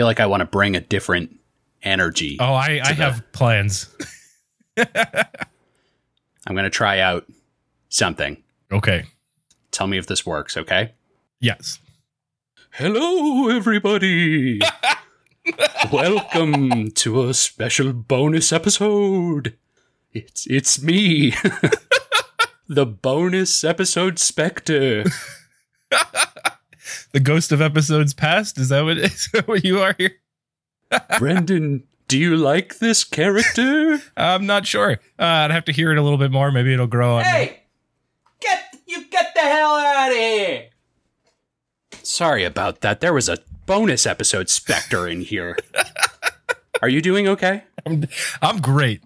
feel like I want to bring a different energy. Oh, I have plans. I'm going to try out something. Okay. Tell me if this works, okay? Yes. Hello, everybody. Welcome to a special bonus episode. It's me, the bonus episode Spectre. The ghost of episodes past? Is that what you are here? Brendan, do you like this character? I'm not sure. I'd have to hear it a little bit more. Maybe it'll grow on. Hey, get the hell out of here. Sorry about that. There was a bonus episode Spectre in here. Are you doing okay? I'm great.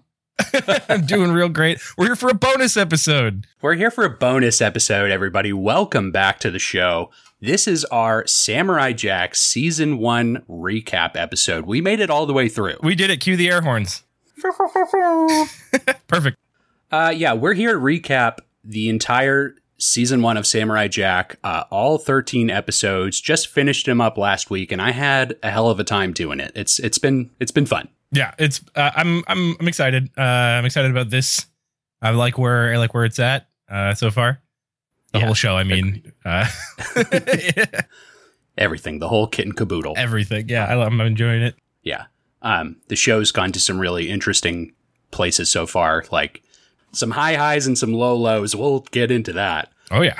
I'm doing real great. We're here for a bonus episode. We're here for a bonus episode, everybody. Welcome back to the show. This is our Samurai Jack Season 1 recap episode. We made it all the way through. We did it. Cue the air horns. Perfect. Yeah, we're here to recap the entire Season 1 of Samurai Jack, all 13 episodes. Just finished them up last week, and I had a hell of a time doing it. It's been fun. Yeah, it's I'm excited. I'm excited about this. I like where it's at so far. The whole show, I mean. Everything, the whole kit and caboodle. Everything, yeah. I'm enjoying it. Yeah. The show's gone to some really interesting places so far, like some high highs and some low lows. We'll get into that. Oh, yeah.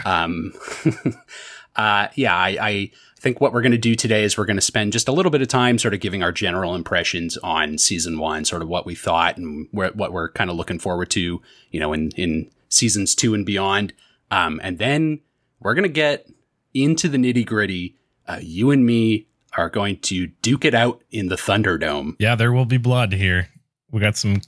I think what we're going to do today is we're going to spend just a little bit of time sort of giving our general impressions on Season 1, sort of what we thought and what we're kind of looking forward to, you know, in Seasons 2 and beyond. And then we're going to get into the nitty gritty. You and me are going to duke it out in the Thunderdome. Yeah, there will be blood here. We got some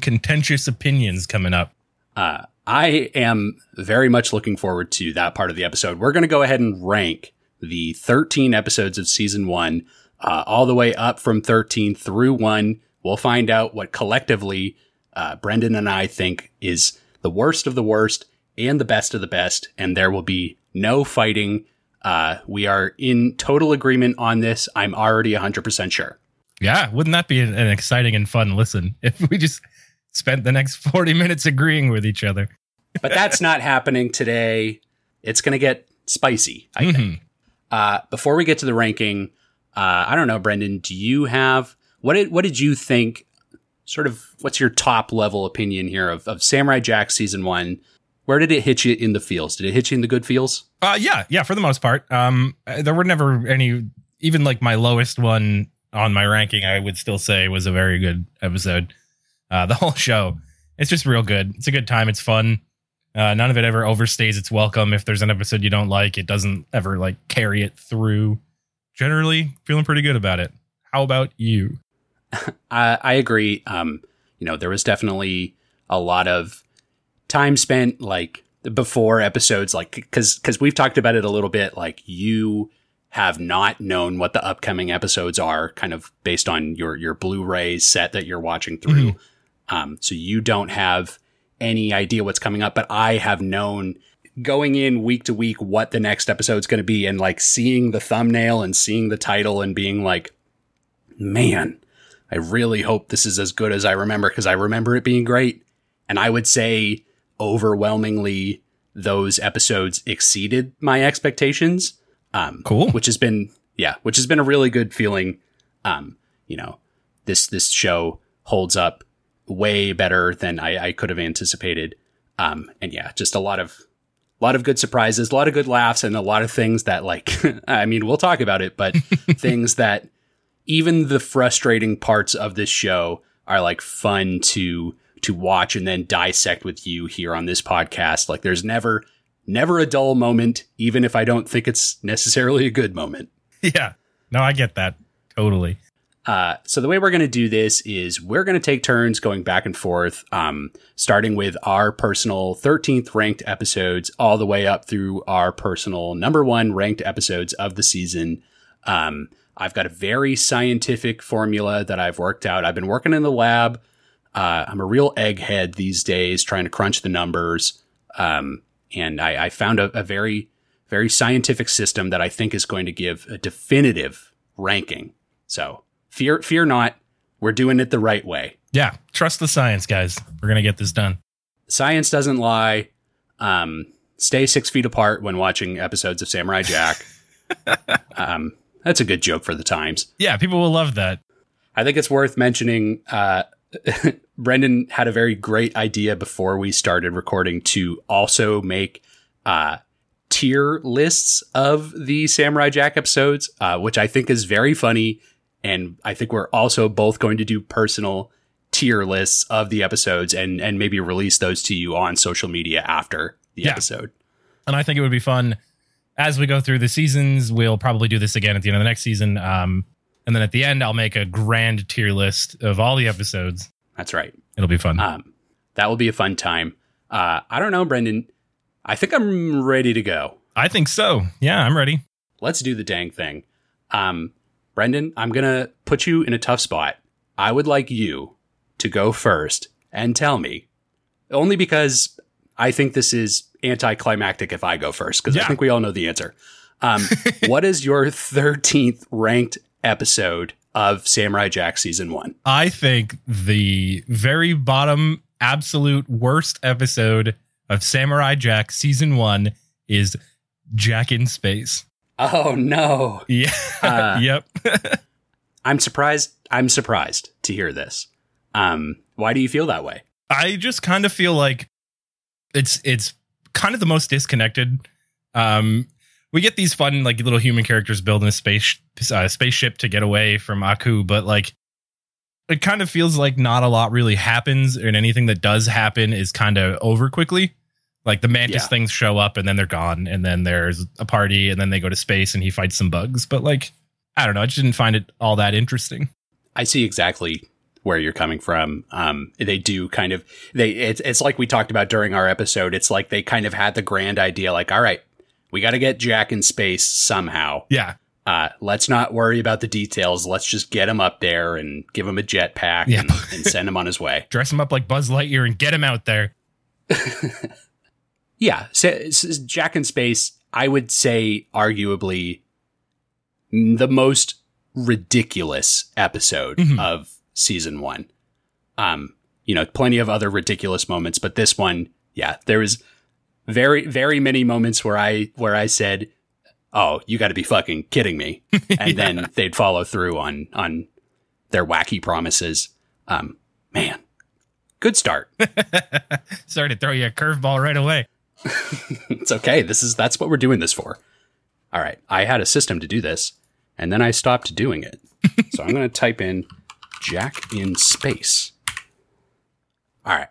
contentious opinions coming up. I am very much looking forward to that part of the episode. We're going to go ahead and rank the 13 episodes of Season 1, all the way up from 13 through 1. We'll find out what collectively Brendan and I think is the worst of the worst and the best of the best, and there will be no fighting. We are in total agreement on this. I'm already 100% sure. Yeah, wouldn't that be an exciting and fun listen if we just spent the next 40 minutes agreeing with each other? But that's not happening today. It's going to get spicy, I think. Before we get to the ranking, I don't know, Brendan, do you have... What did you think, sort of, what's your top-level opinion here of Samurai Jack Season 1? Where did it hit you in the feels? Did it hit you in the good feels? Yeah, for the most part. There were never any, even like my lowest one on my ranking, I would still say was a very good episode. The whole show, it's just real good. It's a good time. It's fun. None of it ever overstays its welcome. If there's an episode you don't like, it doesn't ever like carry it through. Generally, feeling pretty good about it. How about you? I agree. You know, there was definitely a lot of time spent like before episodes, like because we've talked about it a little bit, like you have not known what the upcoming episodes are kind of based on your Blu-ray set that you're watching through. Mm-hmm. So you don't have any idea what's coming up, but I have known going in week to week what the next episode's going to be, and like seeing the thumbnail and seeing the title and being like, man, I really hope this is as good as I remember, because I remember it being great. And I would say overwhelmingly those episodes exceeded my expectations. Cool. Which has been a really good feeling. You know, this show holds up way better than I could have anticipated. And yeah, just a lot of good surprises, a lot of good laughs, and a lot of things that like, I mean, we'll talk about it, but things that even the frustrating parts of this show are like fun to watch and then dissect with you here on this podcast. Like there's never a dull moment, even if I don't think it's necessarily a good moment. Yeah. No, I get that. Totally. So the way we're going to do this is we're going to take turns going back and forth, starting with our personal 13th ranked episodes all the way up through our personal #1 ranked episodes of the season. I've got a very scientific formula that I've worked out. I've been working in the lab. I'm a real egghead these days trying to crunch the numbers. And I found a very, very scientific system that I think is going to give a definitive ranking. So fear not. We're doing it the right way. Yeah. Trust the science, guys. We're going to get this done. Science doesn't lie. Stay 6 feet apart when watching episodes of Samurai Jack. That's a good joke for the times. Yeah, people will love that. I think it's worth mentioning. Brendan had a very great idea before we started recording to also make tier lists of the Samurai Jack episodes, which I think is very funny. And I think we're also both going to do personal tier lists of the episodes and maybe release those to you on social media after the episode. And I think it would be fun. As we go through the seasons, we'll probably do this again at the end of the next season. And then at the end, I'll make a grand tier list of all the episodes. That's right. It'll be fun. That will be a fun time. I don't know, Brendan. I think I'm ready to go. I think so. Yeah, I'm ready. Let's do the dang thing. Brendan, I'm going to put you in a tough spot. I would like you to go first and tell me, only because I think this is anticlimactic if I go first, because I think we all know the answer. What is your 13th ranked episode of Samurai Jack season 1? I think the very bottom, absolute worst episode of Samurai Jack season 1 is Jack in Space. Oh no. Yeah. Yep. I'm surprised to hear this. Why do you feel that way? I just kind of feel like it's kind of the most disconnected. We get these fun, like, little human characters building a spaceship to get away from Aku, but, like, it kind of feels like not a lot really happens, and anything that does happen is kind of over quickly. Like, the mantis things show up, and then they're gone, and then there's a party, and then they go to space, and he fights some bugs. But, like, I don't know. I just didn't find it all that interesting. I see exactly where you're coming from. They do kind of, it's like we talked about during our episode. It's like they kind of had the grand idea, like, all right, we got to get Jack in space somehow. Yeah. Let's not worry about the details. Let's just get him up there and give him a jetpack and send him on his way. Dress him up like Buzz Lightyear and get him out there. Yeah. So Jack in Space, I would say arguably the most ridiculous episode of season 1. You know, plenty of other ridiculous moments, but this one, there was very, very many moments where I said, "Oh, you got to be fucking kidding me," and then they'd follow through on their wacky promises. Man, good start. Sorry to throw you a curveball right away. It's okay. That's what we're doing this for. All right, I had a system to do this, and then I stopped doing it. So I'm going to type in Jack in Space. All right.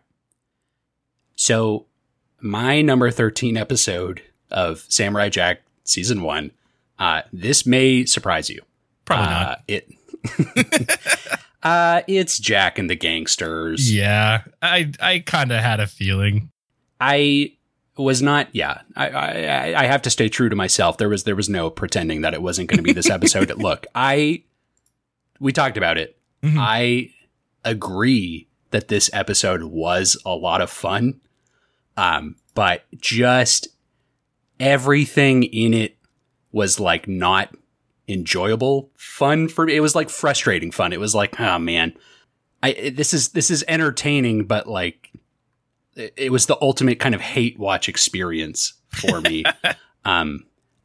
So my number 13 episode of Samurai Jack season 1, this may surprise you. Probably not. It's Jack and the Gangsters. Yeah. I kind of had a feeling. I was not. Yeah. I have to stay true to myself. There was no pretending that it wasn't going to be this episode. Look, we talked about it. I agree that this episode was a lot of fun, but just everything in it was, like, not enjoyable fun for me. It was, like, frustrating fun. It was like, oh man, this is entertaining, but, like, it was the ultimate kind of hate watch experience for me.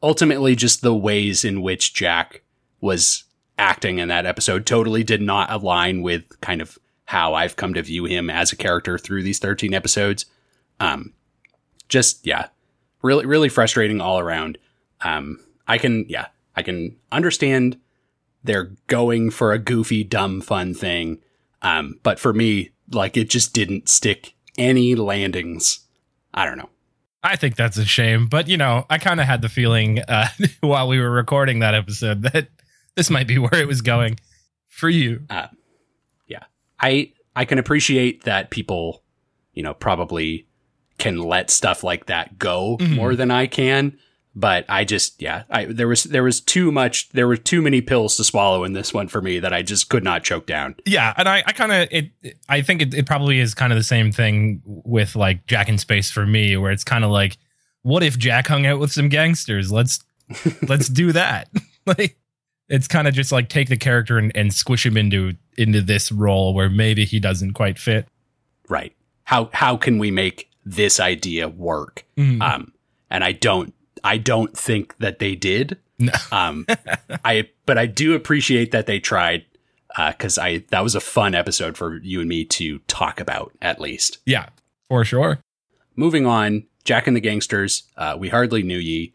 Ultimately, just the ways in which Jack was acting in that episode totally did not align with kind of how I've come to view him as a character through these 13 episodes. Really, really frustrating all around. I can understand they're going for a goofy, dumb, fun thing. But for me, like, it just didn't stick any landings. I don't know. I think that's a shame, but, you know, I kind of had the feeling, while we were recording that episode, that this might be where it was going for you. I can appreciate that people, you know, probably can let stuff like that go more than I can. But I just, there was too much. There were too many pills to swallow in this one for me that I just could not choke down. Yeah. And I think it probably is kind of the same thing with, like, Jack in Space for me, where it's kind of like, what if Jack hung out with some gangsters? Let's do that. Like, it's kind of just like take the character and squish him into this role where maybe he doesn't quite fit. Right. How can we make this idea work? Mm. And I don't think that they did. No. But I do appreciate that they tried, because that was a fun episode for you and me to talk about, at least. Yeah, for sure. Moving on, Jack and the Gangsters, We Hardly Knew Ye.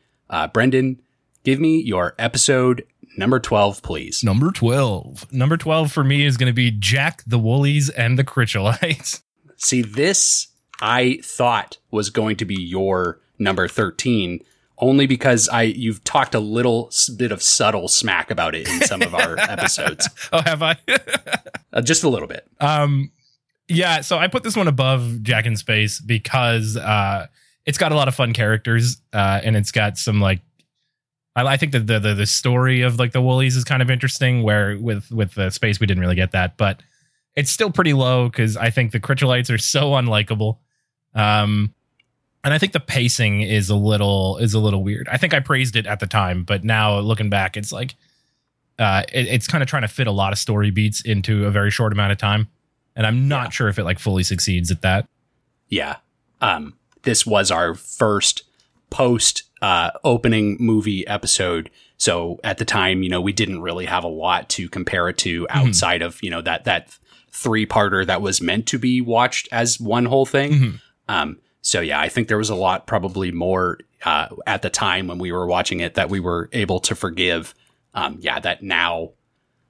Brendan, give me your episode number 12, please. Number 12. Number 12 for me is going to be Jack, the Woolies, and the Critchelites. See, this I thought was going to be your number 13, only because you've talked a little bit of subtle smack about it in some of our episodes. Oh, have I? Just a little bit. Yeah, so I put this one above Jack in Space because it's got a lot of fun characters, and it's got some, like, I think that the story of, like, the Woolies is kind of interesting, where with the space we didn't really get that, but it's still pretty low because I think the Critchelites are so unlikable. And I think the pacing is a little weird. I think I praised it at the time, but now looking back, it's like it's kind of trying to fit a lot of story beats into a very short amount of time, and I'm not sure if it like fully succeeds at that. Yeah, this was our first post opening movie episode, so at the time, you know, we didn't really have a lot to compare it to outside of, you know, that three-parter that was meant to be watched as one whole thing. Mm-hmm. So, yeah, I think there was a lot probably more at the time when we were watching it that we were able to forgive. That now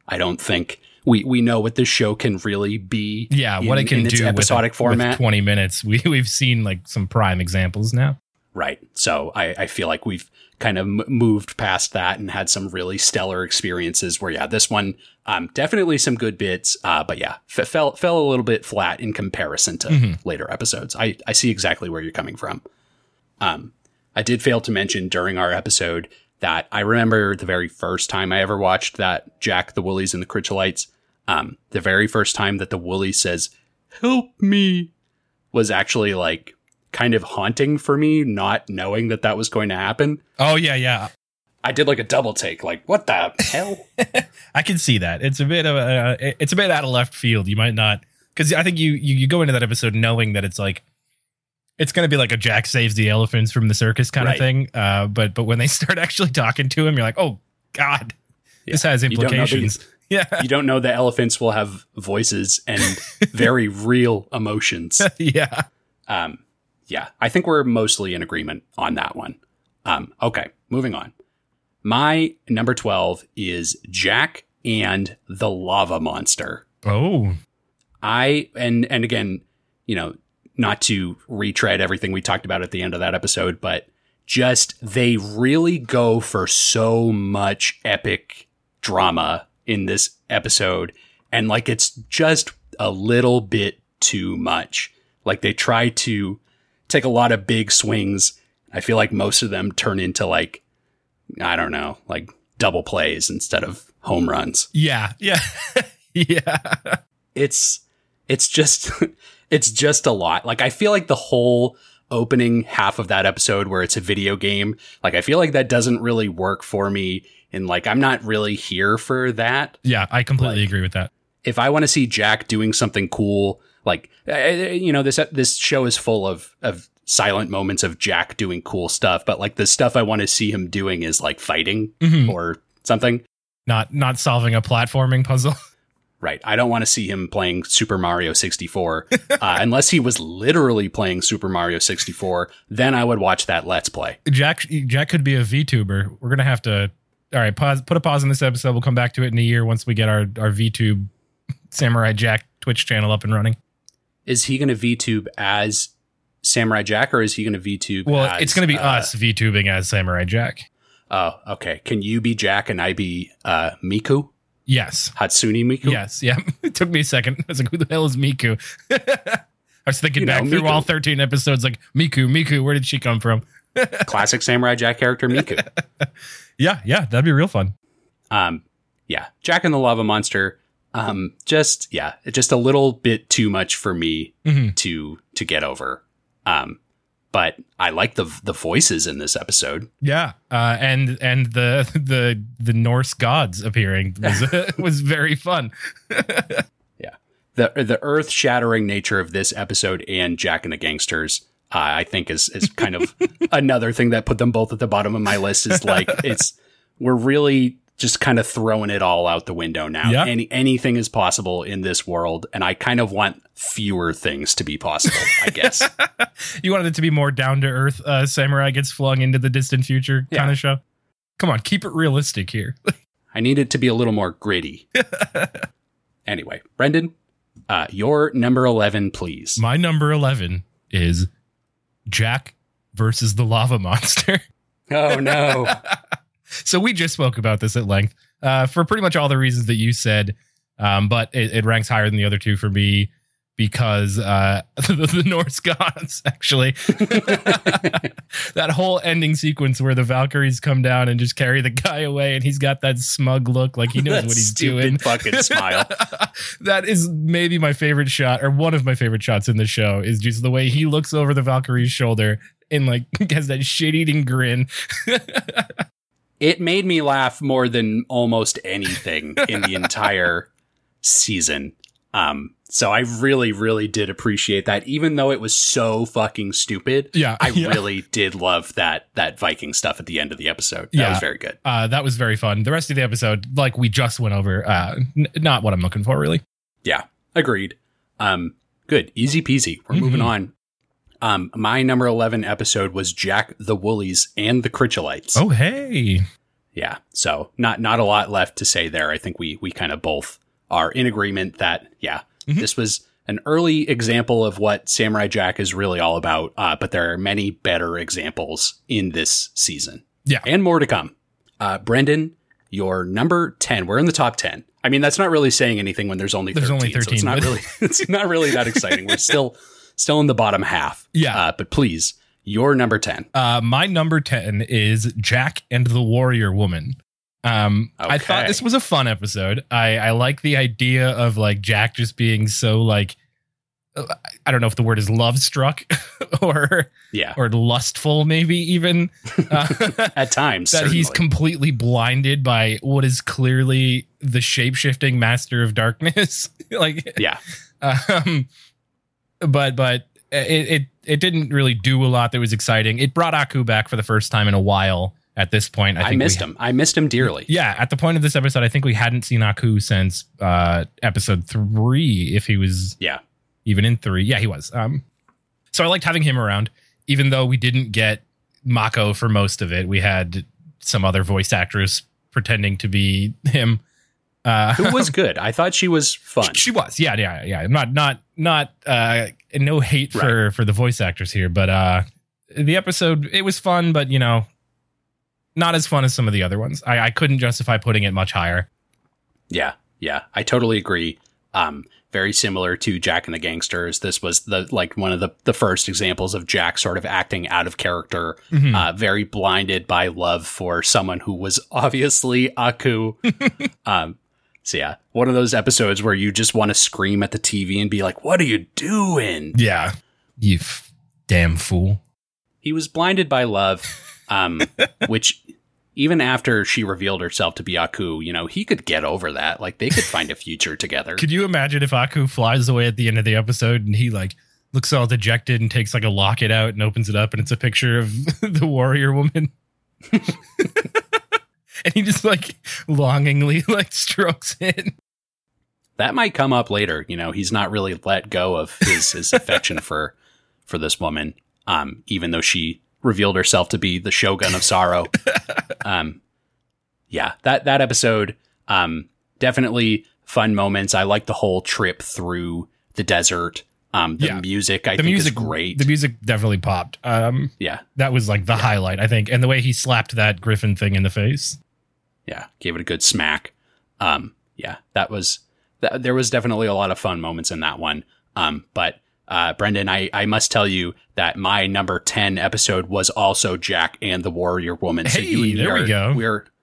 I don't think we know what this show can really be. Yeah, what it can do episodic format. With 20 minutes. We've seen like some prime examples now. Right. So I feel like we've kind of moved past that and had some really stellar experiences where, yeah, this one definitely some good bits, but yeah, fell a little bit flat in comparison to later episodes. I see exactly where you're coming from. I did fail to mention during our episode that I remember the very first time I ever watched that Jack, the Woolies, and the Critchelites, the very first time that the Wooly says, "Help me," was actually like kind of haunting for me, not knowing that was going to happen. Oh, yeah. I did like a double take, like, what the hell? I can see that. It's a bit out of left field. You might not, because I think you go into that episode knowing that it's like, it's going to be like a Jack saves the elephants from the circus kind of thing. But when they start actually talking to him, you're like, oh, God, this has implications. You don't know the elephants will have voices and very real emotions. Yeah. Yeah, I think we're mostly in agreement on that one. Okay, moving on. My number 12 is Jack and the Lava Monster. Oh. And again, you know, not to retread everything we talked about at the end of that episode, but just they really go for so much epic drama in this episode. And like, it's just a little bit too much. Like, they try to take a lot of big swings. I feel like most of them turn into like, I don't know, like double plays instead of home runs. Yeah. Yeah. It's just a lot. Like, I feel like the whole opening half of that episode where it's a video game, like, I feel like that doesn't really work for me. And like, I'm not really here for that. Yeah, I completely agree with that. If I want to see Jack doing something cool, like, you know, this show is full of silent moments of Jack doing cool stuff, but like the stuff I want to see him doing is like fighting or something, not solving a platforming puzzle. Right. I don't want to see him playing Super Mario 64 unless he was literally playing Super Mario 64. Then I would watch that Let's Play. Jack could be a VTuber. We're going to have to. All right. Put a pause on this episode. We'll come back to it in a year once we get our VTube Samurai Jack Twitch channel up and running. Is he going to VTube as Samurai Jack, or is he going to VTube? Well, it's going to be us VTubing as Samurai Jack. Oh, okay. Can you be Jack and I be Miku? Yes. Hatsune Miku? Yes. Yeah. It took me a second. I was like, who the hell is Miku? I was thinking through all 13 episodes, like, Miku, where did she come from? Classic Samurai Jack character, Miku. Yeah. That'd be real fun. Yeah. Jack and the Lava Monster. Just a little bit too much for me to get over. But I like the voices in this episode. Yeah, and the Norse gods appearing was very fun. Yeah, the earth shattering nature of this episode and Jack and the Gangsters, I think is kind of another thing that put them both at the bottom of my list. Is like we're really just kind of throwing it all out the window now. Yeah. Anything is possible in this world. And I kind of want fewer things to be possible, I guess. You wanted it to be more down to earth. Samurai gets flung into the distant future kind of show. Come on, keep it realistic here. I need it to be a little more gritty. Anyway, Brendan, your number 11, please. My number 11 is Jack versus the lava monster. Oh no. So we just spoke about this at length for pretty much all the reasons that you said, but it ranks higher than the other two for me because the Norse gods, actually. That whole ending sequence where the Valkyries come down and just carry the guy away and he's got that smug look like he knows what he's doing. Fucking smile. That is maybe my favorite shot, or one of my favorite shots in the show, is just the way he looks over the Valkyrie's shoulder and like has that shit-eating grin. It made me laugh more than almost anything in the entire season. So I really, really did appreciate that, even though it was so fucking stupid. Yeah, I really did love that Viking stuff at the end of the episode. That was very good. That was very fun. The rest of the episode, like we just went over, not what I'm looking for, really. Yeah, agreed. Good. Easy peasy. We're moving on. My number 11 episode was Jack, the Woolies, and the Critcholites. Oh, hey. Yeah. So not a lot left to say there. I think we kind of both are in agreement that, this was an early example of what Samurai Jack is really all about. But there are many better examples in this season. Yeah. And more to come. Brendan, your number 10. We're in the top 10. I mean, that's not really saying anything when there's only 13. So it's not really that exciting. We're still in the bottom half. Yeah. But please, your number 10. My number 10 is Jack and the Warrior Woman. I thought this was a fun episode. I like the idea of like Jack just being so like, I don't know if the word is love struck or lustful, maybe even at times, that certainly. He's completely blinded by what is clearly the shape-shifting master of darkness. But it didn't really do a lot that was exciting. It brought Aku back for the first time in a while at this point. I think I missed him. I missed him dearly. Yeah. At the point of this episode, I think we hadn't seen Aku since episode 3, if he was even in 3. Yeah, he was. So I liked having him around, even though we didn't get Mako for most of it. We had some other voice actress pretending to be him. Who was good. I thought she was fun. She was. Yeah. Not no hate for the voice actors here, but the episode, it was fun, but, you know, not as fun as some of the other ones. I couldn't justify putting it much higher. Yeah. I totally agree. Very similar to Jack and the Gangsters. This was one of the first examples of Jack sort of acting out of character, very blinded by love for someone who was obviously Aku. So yeah, one of those episodes where you just want to scream at the TV and be like, what are you doing? Yeah. You damn fool. He was blinded by love, which even after she revealed herself to be Aku, you know, he could get over that. Like they could find a future together. Could you imagine if Aku flies away at the end of the episode and he like looks all dejected and takes like a locket out and opens it up and it's a picture of the warrior woman? And he just like longingly like strokes it. That might come up later. You know, he's not really let go of his affection for this woman, even though she revealed herself to be the Shogun of Sorrow. That episode, definitely fun moments. I like the whole trip through the desert. The music is great. The music definitely popped. That was like the highlight, I think. And the way he slapped that griffin thing in the face. Yeah. Gave it a good smack. There was definitely a lot of fun moments in that one. But Brendan, I must tell you that my number 10 episode was also Jack and the Warrior Woman. So there we go.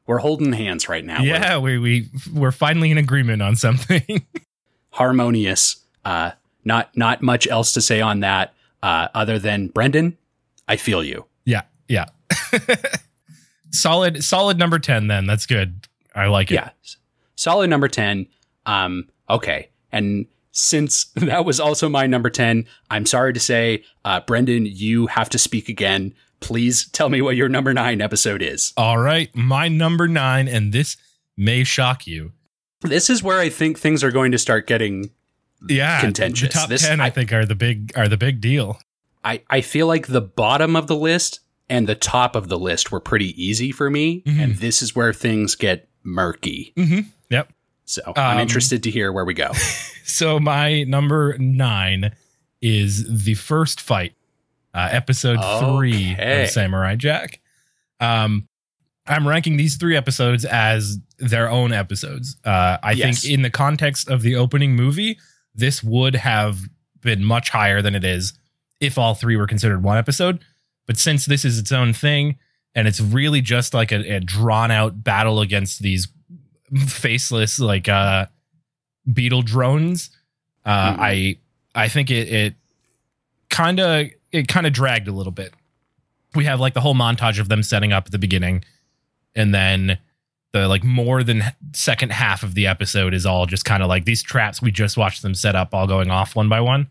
We're holding hands right now. Yeah. We're finally in agreement on something. Harmonious. Not much else to say on that, other than Brendan, I feel you. Yeah. Yeah. Solid number 10 then. That's good. I like it. Yeah. Solid number 10. Okay. And since that was also my number 10, I'm sorry to say, Brendan, you have to speak again. Please tell me what your number 9 episode is. All right. My number 9, and this may shock you. This is where I think things are going to start getting contentious. The top 10, I think, are the big deal. I feel like the bottom of the list and the top of the list were pretty easy for me. Mm-hmm. And this is where things get murky. Mm-hmm. Yep. So I'm interested to hear where we go. So my number 9 is the first fight, episode 3 of Samurai Jack. I'm ranking these 3 episodes as their own episodes. I think in the context of the opening movie, this would have been much higher than it is if all 3 were considered one episode. But since this is its own thing, and it's really just like a drawn out battle against these faceless, like beetle drones, I think it kind of dragged a little bit. We have like the whole montage of them setting up at the beginning, and then the like more than second half of the episode is all just kind of like these traps we just watched them set up all going off one by one.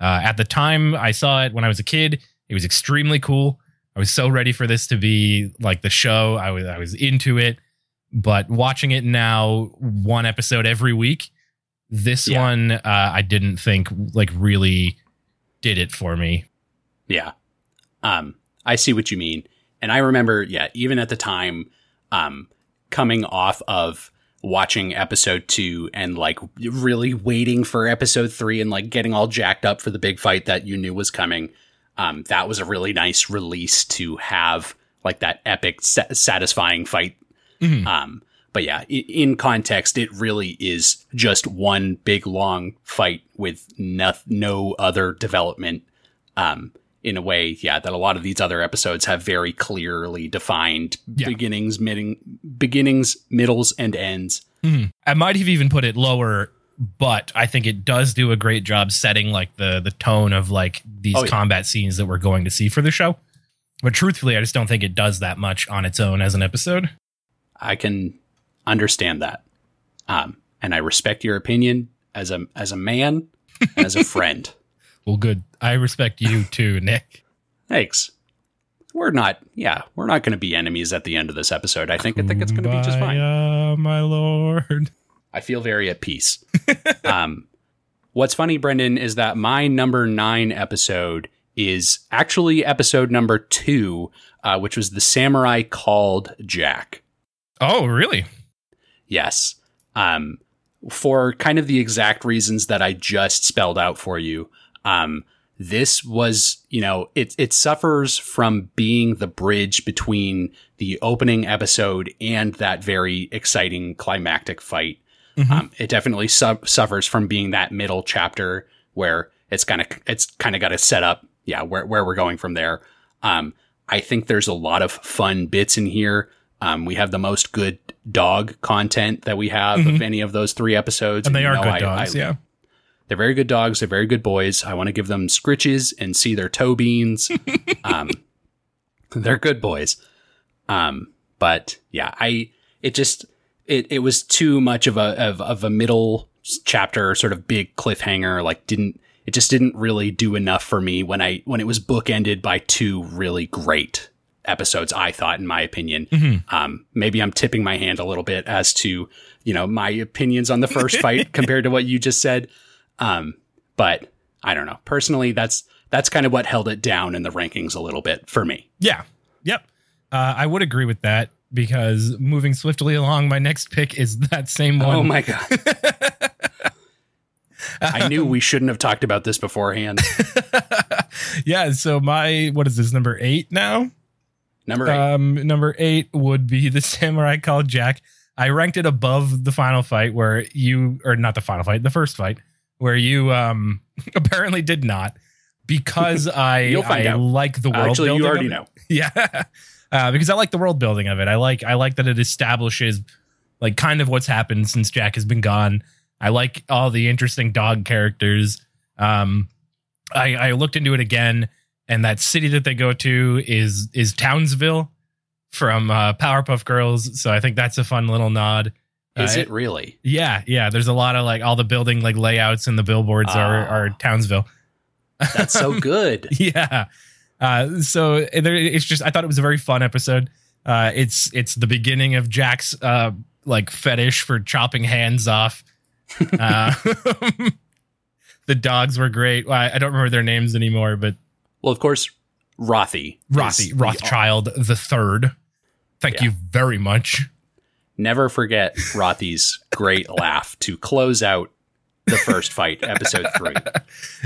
At the time I saw it when I was a kid, it was extremely cool. I was so ready for this to be like the show. I was into it, but watching it now, one episode every week, this one I didn't think like really did it for me. Yeah. I see what you mean. And I remember, even at the time, coming off of watching episode 2 and like really waiting for episode 3 and like getting all jacked up for the big fight that you knew was coming. That was a really nice release to have like that epic, satisfying fight. Mm-hmm. But yeah, in context, it really is just one big, long fight with no other development. In a way, that a lot of these other episodes have very clearly defined beginnings, middles, and ends. Mm-hmm. I might have even put it lower, but I think it does do a great job setting like the tone of like these combat scenes that we're going to see for the show. But truthfully, I just don't think it does that much on its own as an episode. I can understand that. And I respect your opinion as a man, and as a friend. Well, good. I respect you too, Nick. Thanks. We're not going to be enemies at the end of this episode. I think it's going to be just fine. My lord. I feel very at peace. What's funny, Brendan, is that my number 9 episode is actually episode number 2, which was The Samurai Called Jack. Oh, really? Yes. For kind of the exact reasons that I just spelled out for you. This was, it suffers from being the bridge between the opening episode and that very exciting climactic fight. Mm-hmm. It definitely suffers from being that middle chapter where it's kind of got to set up, where we're going from there. I think there's a lot of fun bits in here. We have the most good dog content that we have of any of those 3 episodes. And they are good dogs, yeah. They're very good dogs. They're very good boys. I want to give them scritches and see their toe beans. They're good boys. But yeah, it was too much of a middle chapter sort of big cliffhanger. Like it just didn't really do enough for me when it was bookended by 2 really great episodes, I thought, in my opinion. Mm-hmm. Maybe I'm tipping my hand a little bit as to, my opinions on the first fight compared to what you just said. But I don't know. Personally, that's kind of what held it down in the rankings a little bit for me. Yeah. Yep. I would agree with that, because moving swiftly along, my next pick is that same one. Oh my God. I knew we shouldn't have talked about this beforehand. Yeah. So what is this? Number 8 now? Number 8. Number 8 would be The Samurai Called Jack. I ranked it above the final fight where the first fight where you apparently did not, because I like the world building. Actually, you already know. Yeah, because I like the world building of it. I like that it establishes like kind of what's happened since Jack has been gone. I like all the interesting dog characters. I looked into it again. And that city that they go to is Townsville from Powerpuff Girls. So I think that's a fun little nod. Is it really? Yeah. Yeah. There's a lot of like all the building like layouts and the billboards are Townsville. That's so good. Yeah. So it's just, I thought it was a very fun episode. It's the beginning of Jack's like fetish for chopping hands off. The dogs were great. I don't remember their names anymore, but. Well, of course, Rothy Rothschild the third. Thank you very much. Never forget Rothy's great laugh to close out the first fight, episode 3.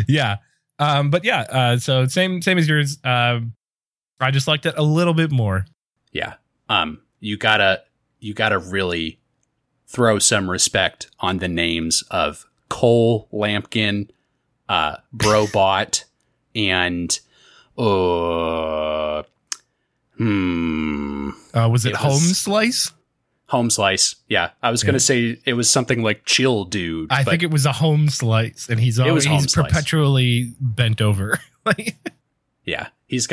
Yeah. But yeah, so same as yours. I just liked it a little bit more. Yeah. You gotta really throw some respect on the names of Cole Lampkin, Brobot, and was it Home Slice? Home Slice, yeah. I was gonna say it was something like Chill Dude. I think it was a Home Slice, and he's perpetually bent over. Yeah, he's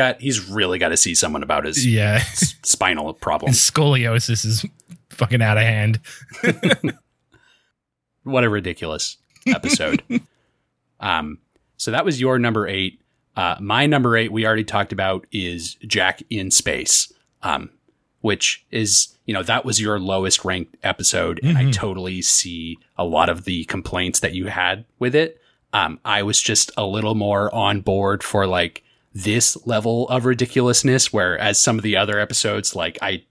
really got to see someone about his spinal problem. And scoliosis is fucking out of hand. What a ridiculous episode. So that was your number 8. My number 8 we already talked about is Jack in Space, which is. You know, that was your lowest ranked episode, and I totally see a lot of the complaints that you had with it. I was just a little more on board for, like, this level of ridiculousness, whereas some of the other episodes, like, I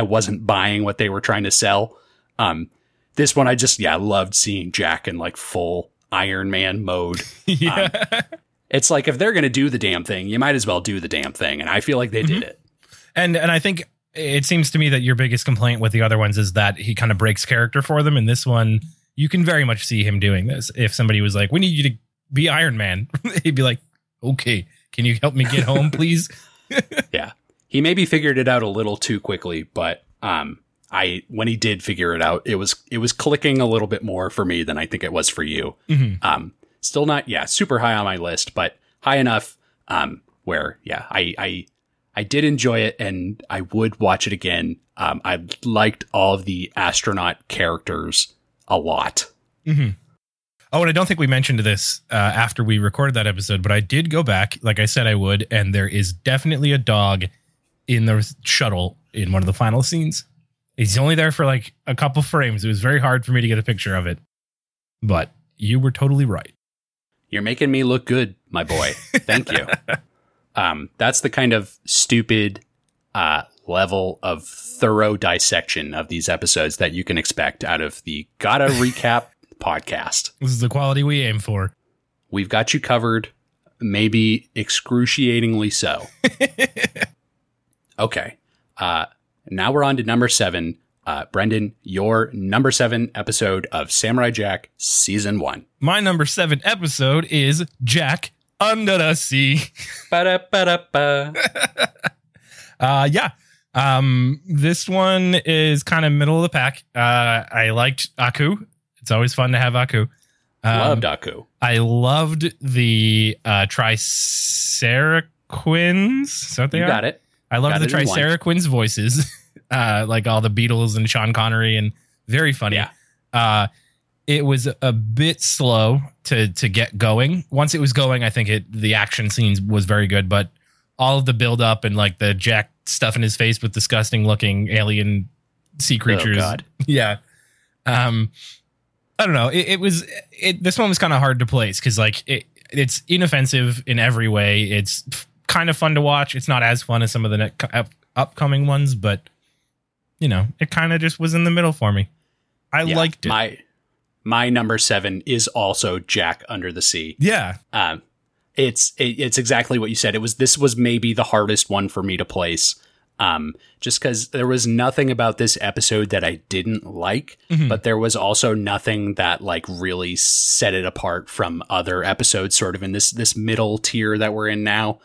wasn't buying what they were trying to sell. This one, I just, loved seeing Jack in, like, full Iron Man mode. It's like, if they're going to do the damn thing, you might as well do the damn thing, and I feel like they did it. And I think... It seems to me that your biggest complaint with the other ones is that he kind of breaks character for them. And this one, you can very much see him doing this. If somebody was like, we need you to be Iron Man, he'd be like, okay, can you help me get home, please? Yeah. He maybe figured it out a little too quickly, but when he did figure it out, it was clicking a little bit more for me than I think it was for you. Still not, super high on my list, but high enough where, I did enjoy it, and I would watch it again. I liked all of the astronaut characters a lot. Oh, and I don't think we mentioned this after we recorded that episode, but I did go back, like I said I would, and there is definitely a dog in the shuttle in one of the final scenes. He's only there for like a couple frames. It was very hard for me to get a picture of it, but you were totally right. You're making me look good, my boy. Thank you. That's the kind of stupid level of thorough dissection of these episodes that you can expect out of the Gotta Recap podcast. This is the quality we aim for. We've got you covered, maybe excruciatingly so. Okay. Now we're on to number 7. Brendan, your number 7 episode of Samurai Jack Season 1. My number 7 episode is Jack Under the Sea. This one is kind of middle of the pack. I liked Aku. It's always fun to have Aku. Loved Aku. I loved the Triceraquins. Is that what they are? Got it. I loved the Triceraquins voices, like all the Beatles and Sean Connery, and very funny. Yeah. It was a bit slow to get going. Once it was going, I think the action scenes was very good, but all of the build up and like the Jack stuff in his face with disgusting looking alien sea creatures. Oh, God. Yeah. I don't know. This one was kind of hard to place because like it's inoffensive in every way. It's kind of fun to watch. It's not as fun as some of the upcoming ones, but you know, it kind of just was in the middle for me. I liked it. My number 7 is also Jack Under the Sea. Yeah. It's exactly what you said. This was maybe the hardest one for me to place. Just because there was nothing about this episode that I didn't like, but there was also nothing that like really set it apart from other episodes sort of in this middle tier that we're in now.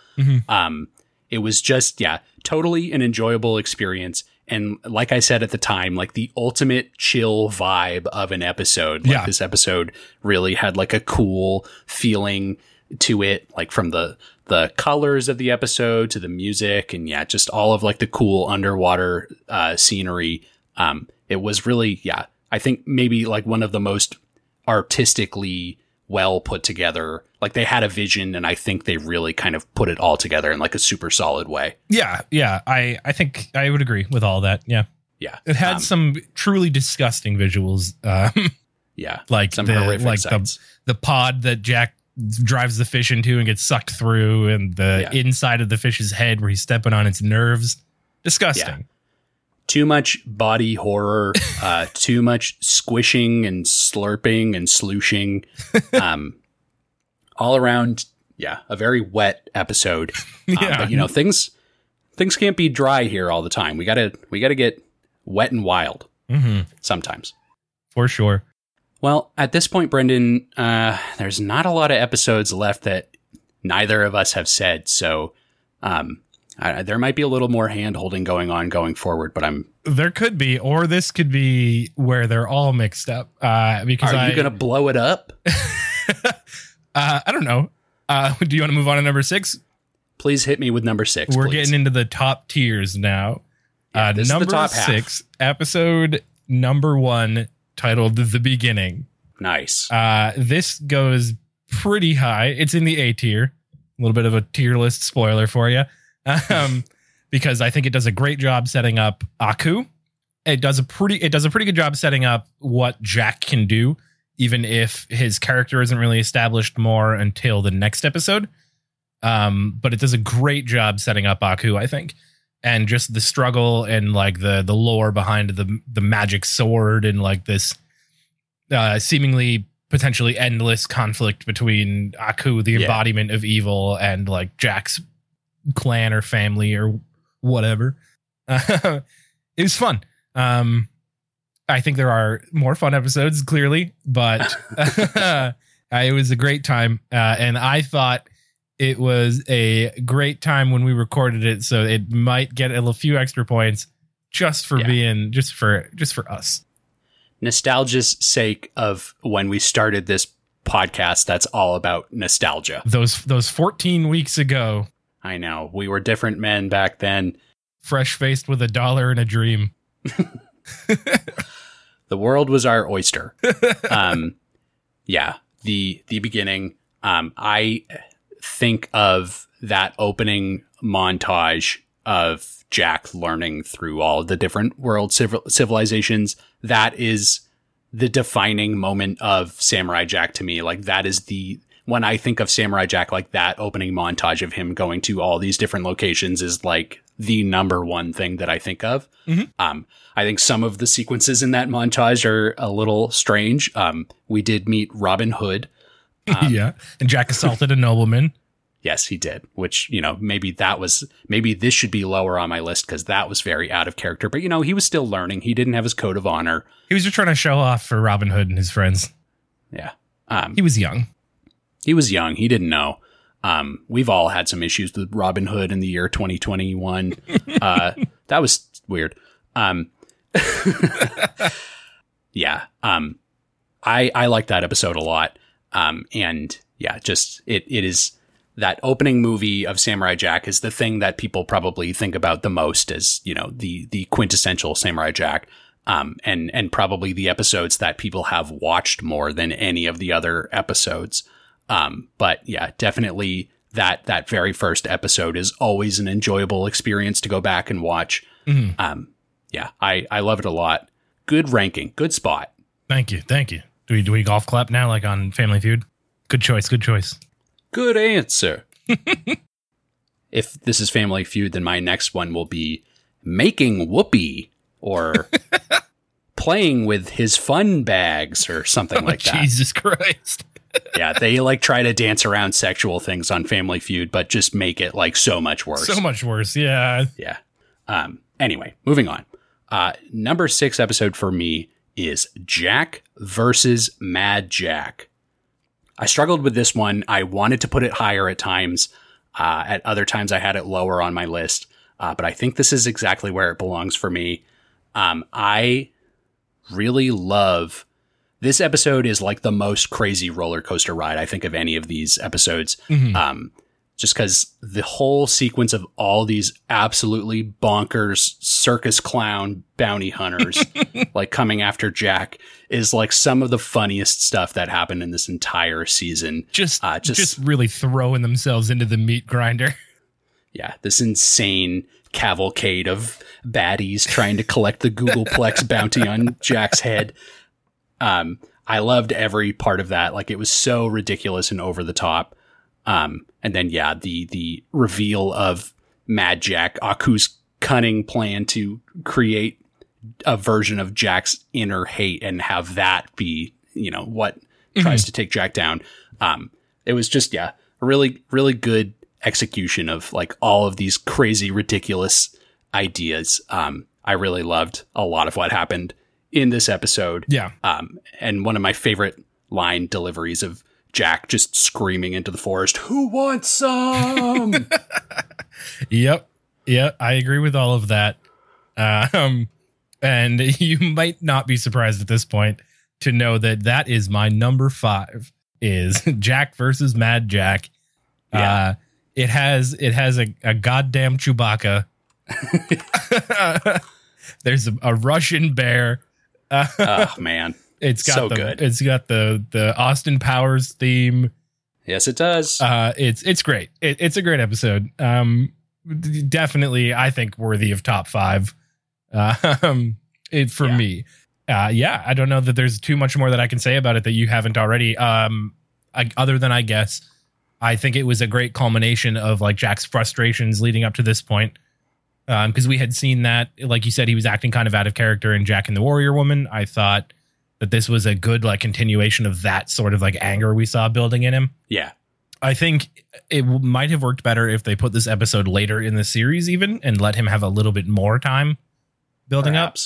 It was just, totally an enjoyable experience. And like I said at the time, like the ultimate chill vibe of an episode. Like this episode really had like a cool feeling to it, like from the the colors of the episode to the music and yeah, just all of like the cool underwater scenery. It was really, yeah, I think maybe like one of the most artistically well put together. Like they had a vision and I think they really kind of put it all together in like a super solid way. Yeah. Yeah. I think I would agree with all that. Yeah. Yeah. It had some truly disgusting visuals. Yeah. Like, the pod that Jack drives the fish into and gets sucked through and the inside of the fish's head where he's stepping on its nerves. Disgusting. Yeah. Too much body horror, too much squishing and slurping and slooshing. All around, yeah, a very wet episode. But, you know, things can't be dry here all the time. We gotta get wet and wild sometimes. For sure. Well, at this point, Brendan, there's not a lot of episodes left that neither of us have said, so there might be a little more hand-holding going on going forward, but there could be, or this could be where they're all mixed up. Are you going to blow it up? I don't know. Do you want to move on to number 6? Please hit me with number 6. We're getting into the top tiers now. Yeah, this number is the top 6, half. Episode number 1, titled The Beginning. Nice. This goes pretty high. It's in the A tier. A little bit of a tier list spoiler for you. Because I think it does a great job setting up Aku. It does a pretty good job setting up what Jack can do, even if his character isn't really established more until the next episode. But it does a great job setting up Aku, I think, and just the struggle and like the lore behind the magic sword and like this seemingly potentially endless conflict between Aku, the embodiment of evil, and like Jack's clan or family or whatever. It was fun. I think there are more fun episodes, clearly, but it was a great time. And I thought it was a great time when we recorded it, so it might get a few extra points just for being just for us. Nostalgia's sake of when we started this podcast, that's all about nostalgia. Those 14 weeks ago. I know. We were different men back then. Fresh-faced with $1 and a dream. The world was our oyster. The beginning. I think of that opening montage of Jack learning through all the different world civilizations. That is the defining moment of Samurai Jack to me. Like, that is the... When I think of Samurai Jack, like that opening montage of him going to all these different locations is like the number one thing that I think of. Mm-hmm. I think some of the sequences in that montage are a little strange. We did meet Robin Hood. And Jack assaulted a nobleman. Yes, he did, which, you know, maybe this should be lower on my list because that was very out of character. But, you know, he was still learning. He didn't have his code of honor. He was just trying to show off for Robin Hood and his friends. Yeah. He was young. He was young. He didn't know. We've all had some issues with Robin Hood in the year 2021. That was weird. I like that episode a lot. It is that opening movie of Samurai Jack is the thing that people probably think about the most as, you know, the quintessential Samurai Jack. And probably the episodes that people have watched more than any of the other episodes. But yeah, definitely that very first episode is always an enjoyable experience to go back and watch. Mm-hmm. I love it a lot. Good ranking, good spot. Thank you. Do we golf clap now like on Family Feud? Good choice. Good answer. If this is Family Feud, then my next one will be Making Whoopee or Playing with His Fun Bags or something like that. Jesus Christ. Yeah, they like try to dance around sexual things on Family Feud, but just make it like so much worse. Yeah. Yeah. Anyway, moving on. Number 6 episode for me is Jack versus Mad Jack. I struggled with this one. I wanted to put it higher at times. At other times I had it lower on my list. But I think this is exactly where it belongs for me. I really love... This episode is like the most crazy roller coaster ride I think of any of these episodes. Mm-hmm. just because the whole sequence of all these absolutely bonkers circus clown bounty hunters like coming after Jack is like some of the funniest stuff that happened in this entire season. Just really throwing themselves into the meat grinder. Yeah, this insane cavalcade of baddies trying to collect the Googleplex bounty on Jack's head. I loved every part of that. Like, it was so ridiculous and over the top. And then, yeah, the reveal of Mad Jack, Aku's cunning plan to create a version of Jack's inner hate and have that be, you know, what tries to take Jack down. It was just, yeah, a really, really good execution of like all of these crazy, ridiculous ideas. I really loved a lot of what happened in this episode. Yeah. And one of my favorite line deliveries of Jack just screaming into the forest, "Who wants some?" Yep. Yeah, I agree with all of that. And you might not be surprised at this point to know that that is my number 5 is Jack versus Mad Jack. Yeah. It has a goddamn Chewbacca. There's a Russian bear. Oh man. It's got so good. It's got the Austin Powers theme. Yes, it does. It's great. It's a great episode. Definitely, I think, worthy of top 5. For me. Yeah, I don't know that there's too much more that I can say about it that you haven't already. Other than, I guess, I think it was a great culmination of like Jack's frustrations leading up to this point. Because we had seen that, like you said, he was acting kind of out of character in Jack and the Warrior Woman. I thought that this was a good like continuation of that sort of like anger we saw building in him. Yeah. I think it might have worked better if they put this episode later in the series even and let him have a little bit more time building up.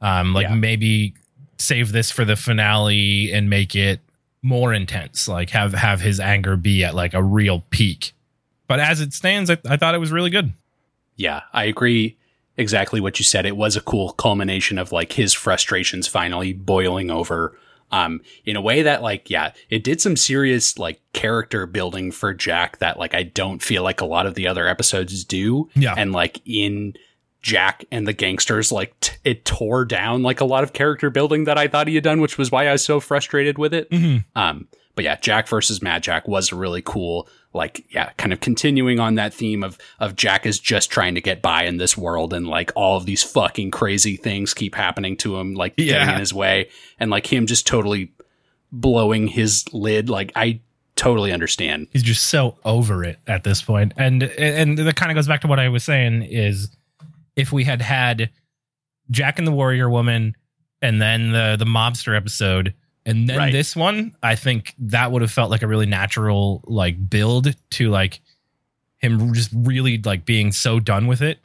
Maybe save this for the finale and make it more intense, like have his anger be at like a real peak. But as it stands, I thought it was really good. Yeah, I agree. Exactly what you said. It was a cool culmination of like his frustrations finally boiling over in a way that like, yeah, it did some serious like character building for Jack that like I don't feel like a lot of the other episodes do. Yeah. And like in Jack and the Gangsters, like it tore down like a lot of character building that I thought he had done, which was why I was so frustrated with it. Mm-hmm. But yeah, Jack versus Mad Jack was a really cool, like, yeah, kind of continuing on that theme of Jack is just trying to get by in this world. And like all of these fucking crazy things keep happening to him, like getting in his way and like him just totally blowing his lid. Like I totally understand. He's just so over it at this point. And that kind of goes back to what I was saying is if we had had Jack and the Warrior Woman and then the mobster episode, and then this one, I think that would have felt like a really natural like build to like him just really like being so done with it.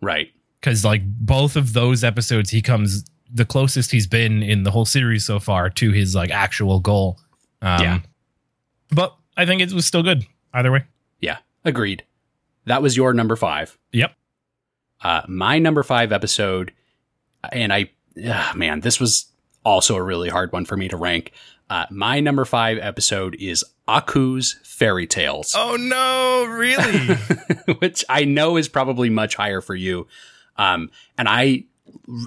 Right. Because like both of those episodes, he comes the closest he's been in the whole series so far to his like actual goal. But I think it was still good either way. Yeah, agreed. That was your number 5. Yep. My number 5 episode. And this was also a really hard one for me to rank. My number 5 episode is Aku's Fairy Tales. Oh no, really? Which I know is probably much higher for you. And I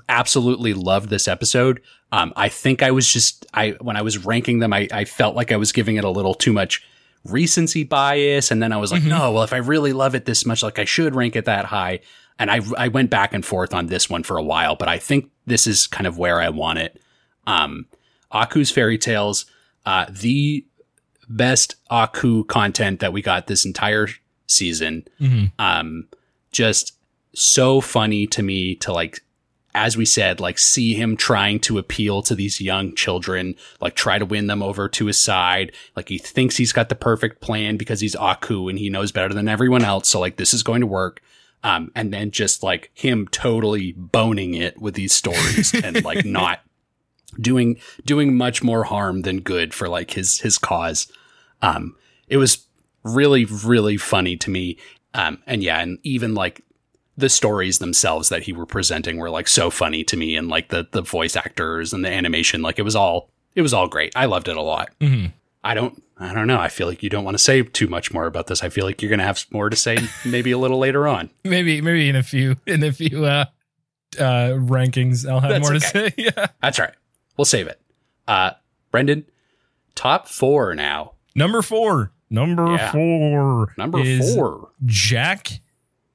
absolutely love this episode. I think I was just, when I was ranking them, I felt like I was giving it a little too much recency bias. And then I was like, no, well, if I really love it this much, like I should rank it that high. And I went back and forth on this one for a while, but I think this is kind of where I want it. Aku's Fairy Tales, the best Aku content that we got this entire season. Just so funny to me to like, as we said, like see him trying to appeal to these young children, like try to win them over to his side. Like he thinks he's got the perfect plan because he's Aku and he knows better than everyone else. So like, this is going to work. And then just like him totally boning it with these stories and like not doing much more harm than good for like his cause. It was really, really funny to me. And even like the stories themselves that he were presenting were like so funny to me, and like the voice actors and the animation, like it was all great. I loved it a lot. I don't I don't know. I feel like you don't want to say too much more about this. I feel like you're going to have more to say maybe a little later on. Maybe in a few rankings, I'll have more to say. Yeah, that's right. We'll save it. Brendan, top four now. Number four. Jack.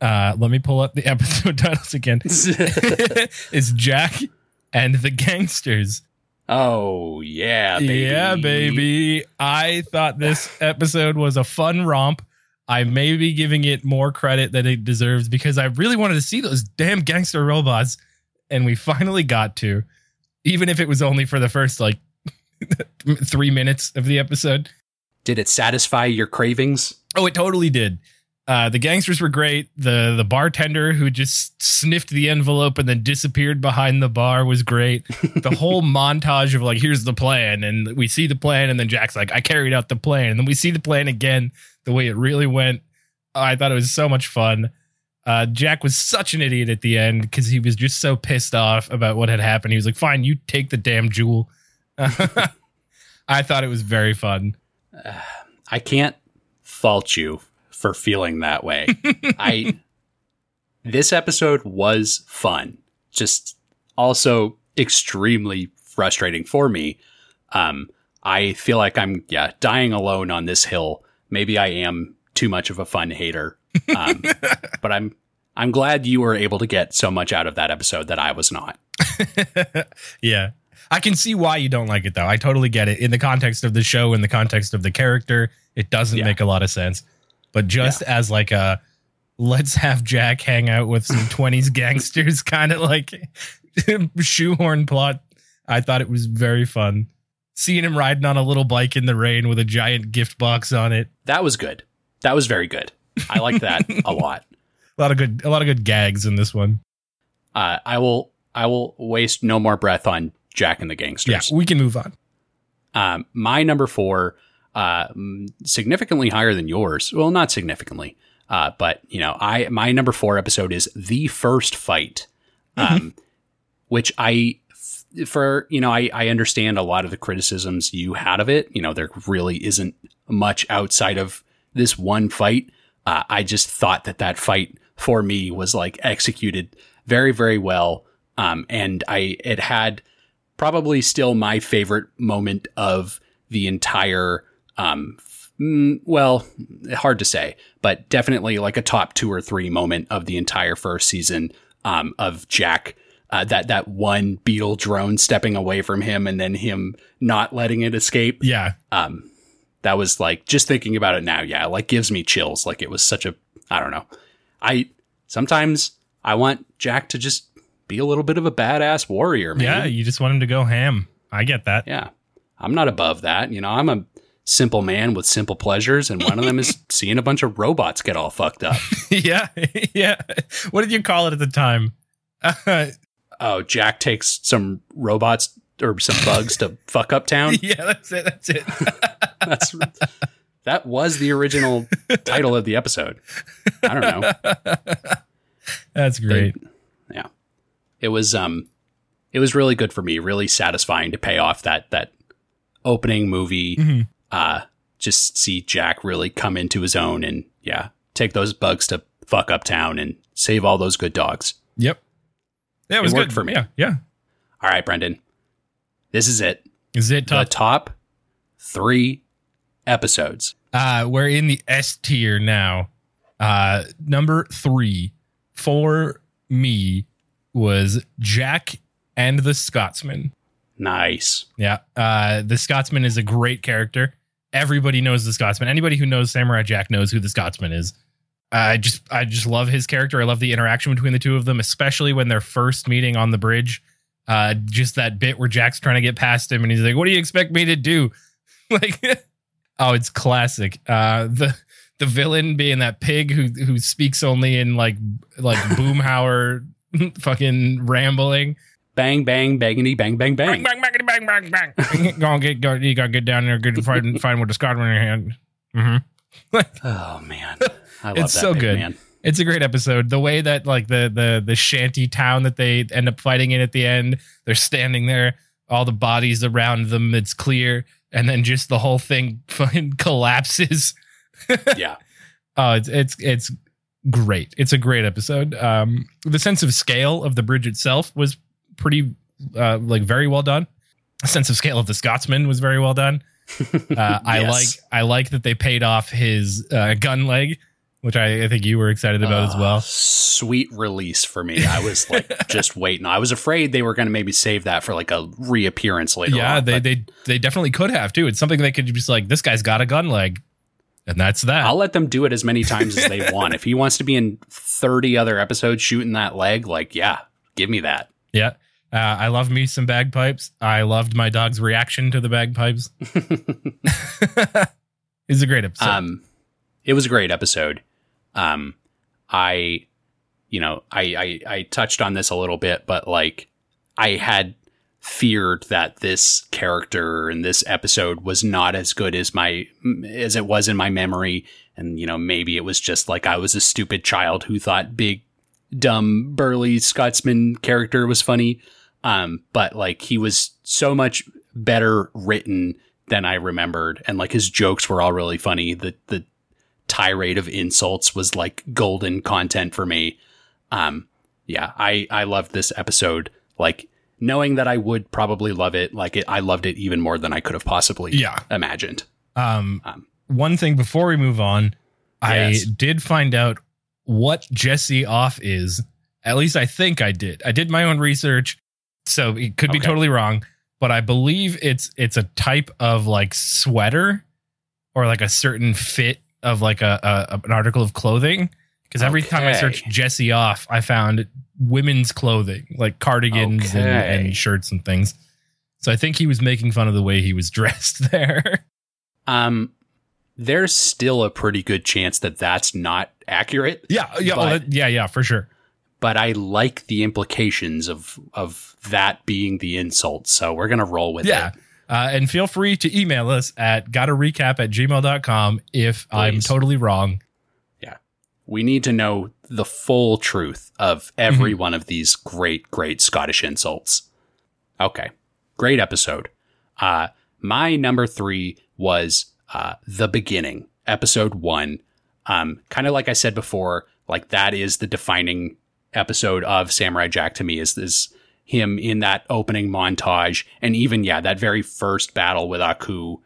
Let me pull up the episode titles again. It's Jack and the Gangsters. Oh, yeah, baby. Yeah, baby. I thought this episode was a fun romp. I may be giving it more credit than it deserves because I really wanted to see those damn gangster robots. And we finally got to, even if it was only for the first, 3 minutes of the episode. Did it satisfy your cravings? Oh, it totally did. The gangsters were great. The bartender who just sniffed the envelope and then disappeared behind the bar was great. The whole montage of here's the plan. And we see the plan. And then Jack's like, I carried out the plan. And then we see the plan again, the way it really went. I thought it was so much fun. Jack was such an idiot at the end because he was just so pissed off about what had happened. He was like, fine, you take the damn jewel. I thought it was very fun. I can't fault you for feeling that way. This episode was fun, just also extremely frustrating for me. I feel like I'm dying alone on this hill. Maybe I am too much of a fun hater, but I'm glad you were able to get so much out of that episode that I was not. Yeah, I can see why you don't like it though. I totally get it in the context of the show, in the context of the character. It doesn't make a lot of sense. But just as a let's have Jack hang out with some 20s gangsters kind of shoehorn plot, I thought it was very fun. Seeing him riding on a little bike in the rain with a giant gift box on it. That was good. That was very good. I like that a lot. A lot of good gags in this one. I will waste no more breath on Jack and the Gangsters. Yeah, we can move on. My number four. Significantly higher than yours. Well, not significantly, but my number four episode is The First Fight, which I understand a lot of the criticisms you had of it. There really isn't much outside of this one fight. I just thought that fight for me was executed very, very well. And it had probably still my favorite moment of the entire, well, hard to say, but definitely a top 2 or 3 moment of the entire first season of Jack, that one beetle drone stepping away from him and then him not letting it escape. Yeah. That was just thinking about it now. Yeah. Gives me chills. It was such a, I don't know. Sometimes I want Jack to just be a little bit of a badass warrior, man. Yeah. You just want him to go ham. I get that. Yeah. I'm not above that. I'm a simple man with simple pleasures, and one of them is seeing a bunch of robots get all fucked up. Yeah. What did you call it at the time? Jack takes some robots or some bugs to fuck up town. Yeah, that's it. That was the original title of the episode. I don't know. That's great. Yeah. It was really good for me, really satisfying to pay off that opening movie. Just see Jack really come into his own and take those bugs to fuck up town and save all those good dogs. Yep. That was good for me. Yeah. All right, Brendan. This is it. Is it the top 3 episodes? We're in the S tier now. Number 3 for me was Jack and the Scotsman. Nice. Yeah. The Scotsman is a great character. Everybody knows the Scotsman. Anybody who knows Samurai Jack knows who the Scotsman is. I just love his character. I love the interaction between the two of them, especially when they're first meeting on the bridge. Just that bit where Jack's trying to get past him and he's like, what do you expect me to do? Oh, it's classic. The villain being that pig who speaks only in like Boomhauer fucking rambling. Bang, bang, bangity, bang, bang, bang. Bang, bang, bang, bang, bang, bang. You gotta get down there, good find with the Scotsman in your hand. Oh man. I love that. It's so good. Man. It's a great episode. The way that the shanty town that they end up fighting in at the end, they're standing there, all the bodies around them, it's clear. and then just the whole thing fucking collapses. Yeah. Oh, it's great. It's a great episode. The sense of scale of the bridge itself was pretty very well done. The sense of scale of the Scotsman was very well done. Yes. I like that they paid off his gun leg, which I think you were excited about as well. Sweet release for me. I was like just waiting. I was afraid they were going to maybe save that for like a reappearance later. Yeah, on, they definitely could have too. It's something they could just like, this guy's got a gun leg. And that's that. I'll let them do it as many times as they want. If he wants to be in 30 other episodes shooting that leg, like, yeah, give me that. Yeah. I love me some bagpipes. I loved my dog's reaction to the bagpipes. It's a great episode. It was a great episode. I touched on this a little bit, but like I had feared that this character in this episode was not as good as it was in my memory. And, you know, maybe it was just like I was a stupid child who thought big, dumb, burly Scotsman character was funny. But like he was so much better written than I remembered. And like his jokes were all really funny. The tirade of insults was like golden content for me. I loved this episode. Like, knowing that I would probably love it, I loved it even more than I could have possibly imagined. One thing before we move on, yes. I did find out what Jesse Off is. At least I think I did. I did my own research, so it could be totally wrong, but I believe it's a type of like sweater or like a certain fit of like an article of clothing. Because every time I searched Jesse Off, I found women's clothing, like cardigans and shirts and things. So I think he was making fun of the way he was dressed there. There's still a pretty good chance that that's not accurate. Yeah, but, for sure. But I like the implications of that being the insult. So we're going to roll with it. And feel free to email us at gottarecap@gmail.com if I'm totally wrong. We need to know the full truth of every one of these great, great Scottish insults. Okay, great episode. My number 3 was The Beginning, episode 1. Kind of like I said before, like that is the defining episode of Samurai Jack to me, is him in that opening montage. And even, that very first battle with Aku,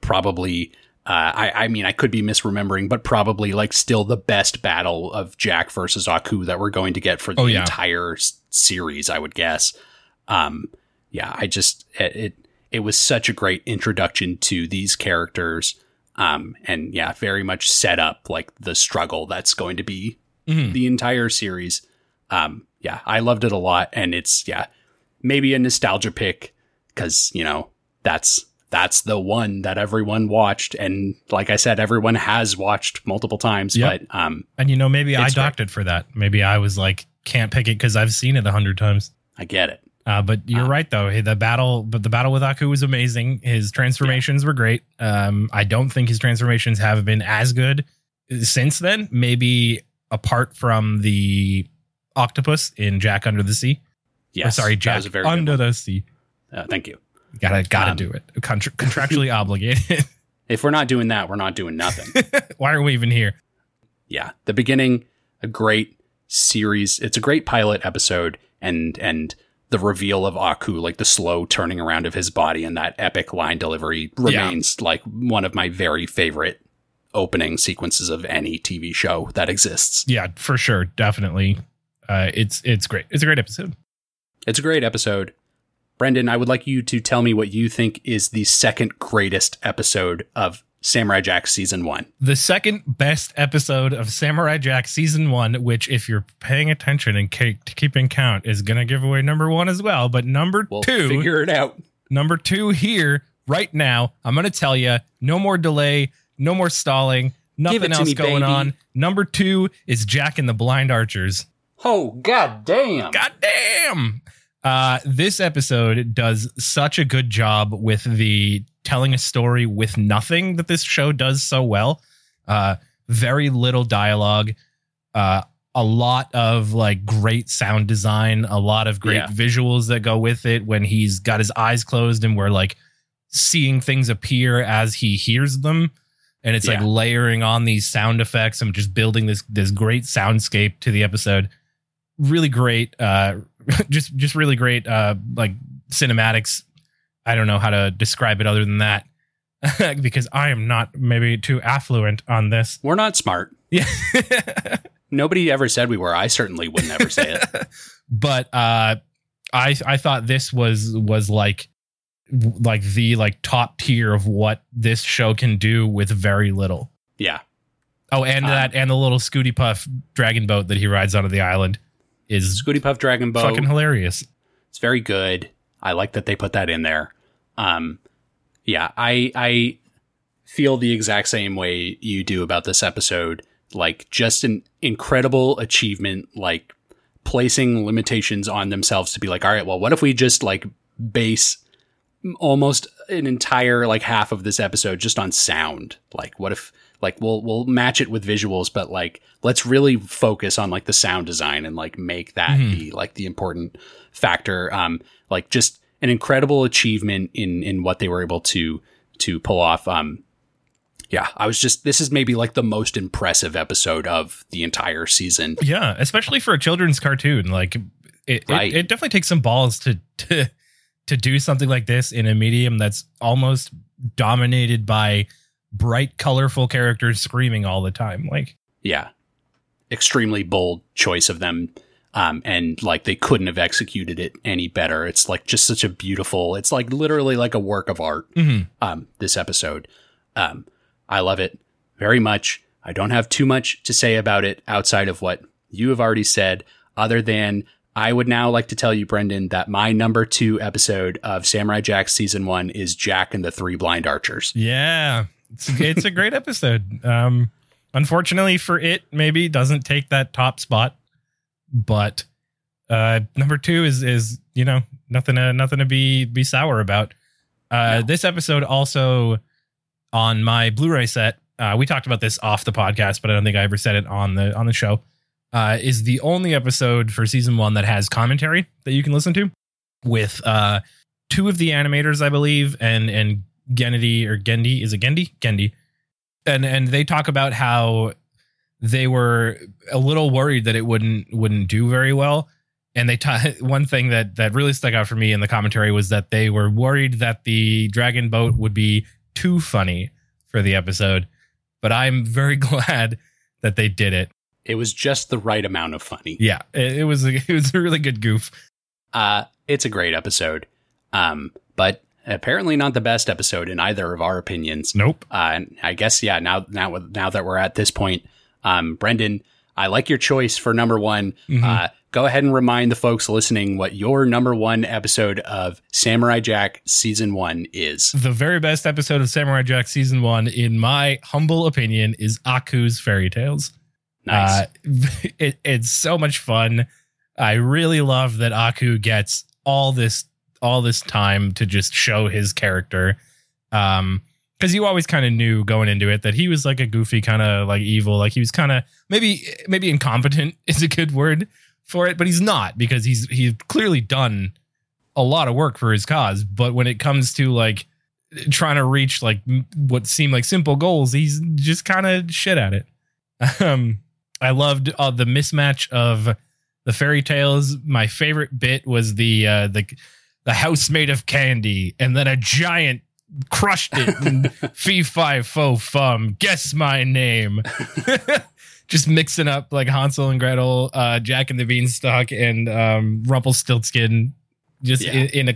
probably... I mean, I could be misremembering, but probably like still the best battle of Jack versus Aku that we're going to get for the entire series, I would guess. It was such a great introduction to these characters. And very much set up like the struggle that's going to be the entire series. I loved it a lot. And it's, maybe a nostalgia pick because, that's the one that everyone watched. And like I said, everyone has watched multiple times. Yep. But maybe I doctored for that. Maybe I was like, can't pick it because I've seen it 100 times. I get it. But you're right, though. The battle with Aku was amazing. His transformations were great. I don't think his transformations have been as good since then. Maybe apart from the octopus in Jack Under the Sea. Yes. Or, sorry, Jack Under the Sea. Thank you. Gotta do it. Contractually obligated. If we're not doing that, we're not doing nothing. Why are we even here? Yeah. The Beginning, a great series. It's a great pilot episode. And the reveal of Aku, like the slow turning around of his body and that epic line delivery remains like one of my very favorite opening sequences of any TV show that exists. Yeah, for sure. Definitely. It's great. It's a great episode. Brendan, I would like you to tell me what you think is the second greatest episode of Samurai Jack Season 1. The second best episode of Samurai Jack Season 1, which if you're paying attention and keeping count, is going to give away number 1 as well. But number 2... figure it out. Number 2 here, right now, I'm going to tell you, no more delay, no more stalling, nothing else going on. Number 2 is Jack and the Blind Archers. Oh, goddamn. Goddamn! This episode does such a good job with the telling a story with nothing that this show does so well. Very little dialogue, a lot of like great sound design, a lot of great visuals that go with it when he's got his eyes closed and we're like seeing things appear as he hears them. And it's like layering on these sound effects and just building this great soundscape to the episode. Really great. Just really great. Like cinematics. I don't know how to describe it other than that, because I am not maybe too affluent on this. We're not smart. Yeah. Nobody ever said we were. I certainly would never say it. But I thought this was like the top tier of what this show can do with very little. Yeah. Oh, and that and the little Scooty Puff dragon boat that he rides onto the island is Scooty Puff dragon boat. Fucking hilarious. It's very good. I like that they put that in there. Yeah, I feel the exact same way you do about this episode. Like just an incredible achievement, like placing limitations on themselves to be like, all right, well, what if we just like base almost an entire like half of this episode just on sound? Like what if like we'll match it with visuals, but like let's really focus on like the sound design and like make that be like the important factor. Like just an incredible achievement in what they were able to pull off. Yeah, I was just, this is maybe like the most impressive episode of the entire season. Yeah, especially for a children's cartoon. Like it definitely takes some balls to do something like this in a medium that's almost dominated by bright, colorful characters screaming all the time. Like, yeah, extremely bold choice of them. And like they couldn't have executed it any better. It's like just such a beautiful, it's like literally like a work of art. Mm-hmm. This episode. I love it very much. I don't have too much to say about it outside of what you have already said, other than I would now like to tell you, Brendan, that my number 2 episode of Samurai Jack season 1 is Jack and the 3 Blind Archers. Yeah, it's a great episode. Unfortunately for it, maybe doesn't take that top spot, but number 2 is you know, nothing to be sour about. No. This episode also. On my Blu-ray set, we talked about this off the podcast, but I don't think I ever said it on the show, is the only episode for season 1 that has commentary that you can listen to with 2 of the animators, I believe, and Gendy, or Gendy, is it Gendy? Gendy. And they talk about how they were a little worried that it wouldn't do very well. And they one thing that really stuck out for me in the commentary was that they were worried that the dragon boat would be too funny for the episode, but I'm very glad that they did it. It was just the right amount of funny. Yeah, it was a really good goof. It's a great episode, but apparently not the best episode in either of our opinions. Nope. And I guess, yeah, now that we're at this point, Brendan, I like your choice for number 1. Mm-hmm. Go ahead and remind the folks listening what your number 1 episode of Samurai Jack season 1 is. The very best episode of Samurai Jack season 1, in my humble opinion, is Aku's Fairy Tales. Nice. It's so much fun. I really love that Aku gets all this time to just show his character. Because you always kind of knew going into it that he was like a goofy, kind of like evil, like he was kind of maybe incompetent is a good word for it, but he's not, because he's clearly done a lot of work for his cause. But when it comes to like trying to reach like what seem like simple goals, he's just kind of shit at it. I loved the mismatch of the fairy tales. My favorite bit was the house made of candy, and then a giant crushed it. And fee fi fo fum, guess my name. Just mixing up like Hansel and Gretel, Jack and the Beanstalk, and Rumpelstiltskin, just in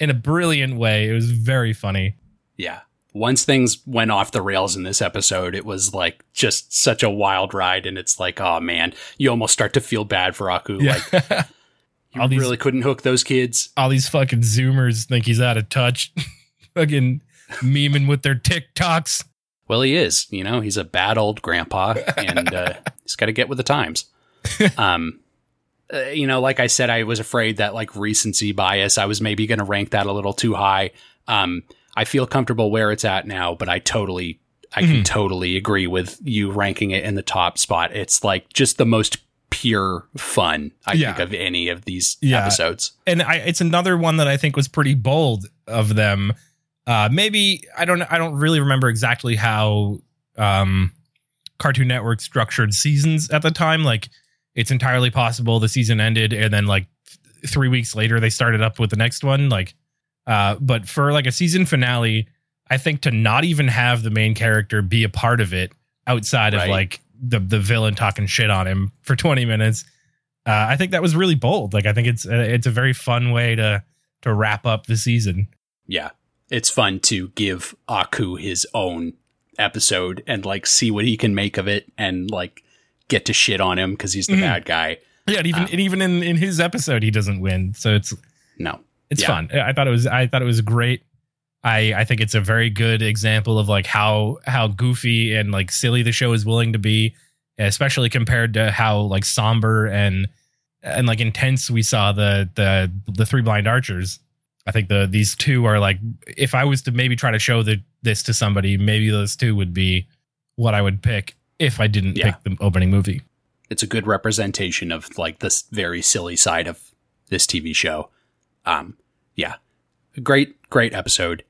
a brilliant way. It was very funny. Yeah. Once things went off the rails in this episode, it was like just such a wild ride. And it's like, oh, man, you almost start to feel bad for Aku. Yeah. Like, you really couldn't hook those kids. All these fucking Zoomers think he's out of touch. Fucking memeing with their TikToks. Well, he is, you know, he's a bad old grandpa, and he's got to get with the times. You know, like I said, I was afraid that like recency bias, I was maybe going to rank that a little too high. I feel comfortable where it's at now, but I can totally agree with you ranking it in the top spot. It's like just the most pure fun, I think, of any of these episodes. And it's another one that I think was pretty bold of them. Maybe I don't really remember exactly how Cartoon Network structured seasons at the time. Like, it's entirely possible the season ended and then like 3 weeks later they started up with the next one. Like, but for like a season finale, I think to not even have the main character be a part of it outside of like the villain talking shit on him for 20 minutes. I think that was really bold. Like, I think it's a very fun way to wrap up the season. Yeah. It's fun to give Aku his own episode and like see what he can make of it and like get to shit on him because he's the bad guy. Yeah, and even in his episode he doesn't win. So it's fun. I thought it was great. I think it's a very good example of like how goofy and like silly the show is willing to be, especially compared to how like somber and like intense we saw the Three Blind Archers. I think these two are like, if I was to maybe try to show this to somebody, maybe those two would be what I would pick if I didn't pick the opening movie. It's a good representation of like this very silly side of this TV show. Great episode.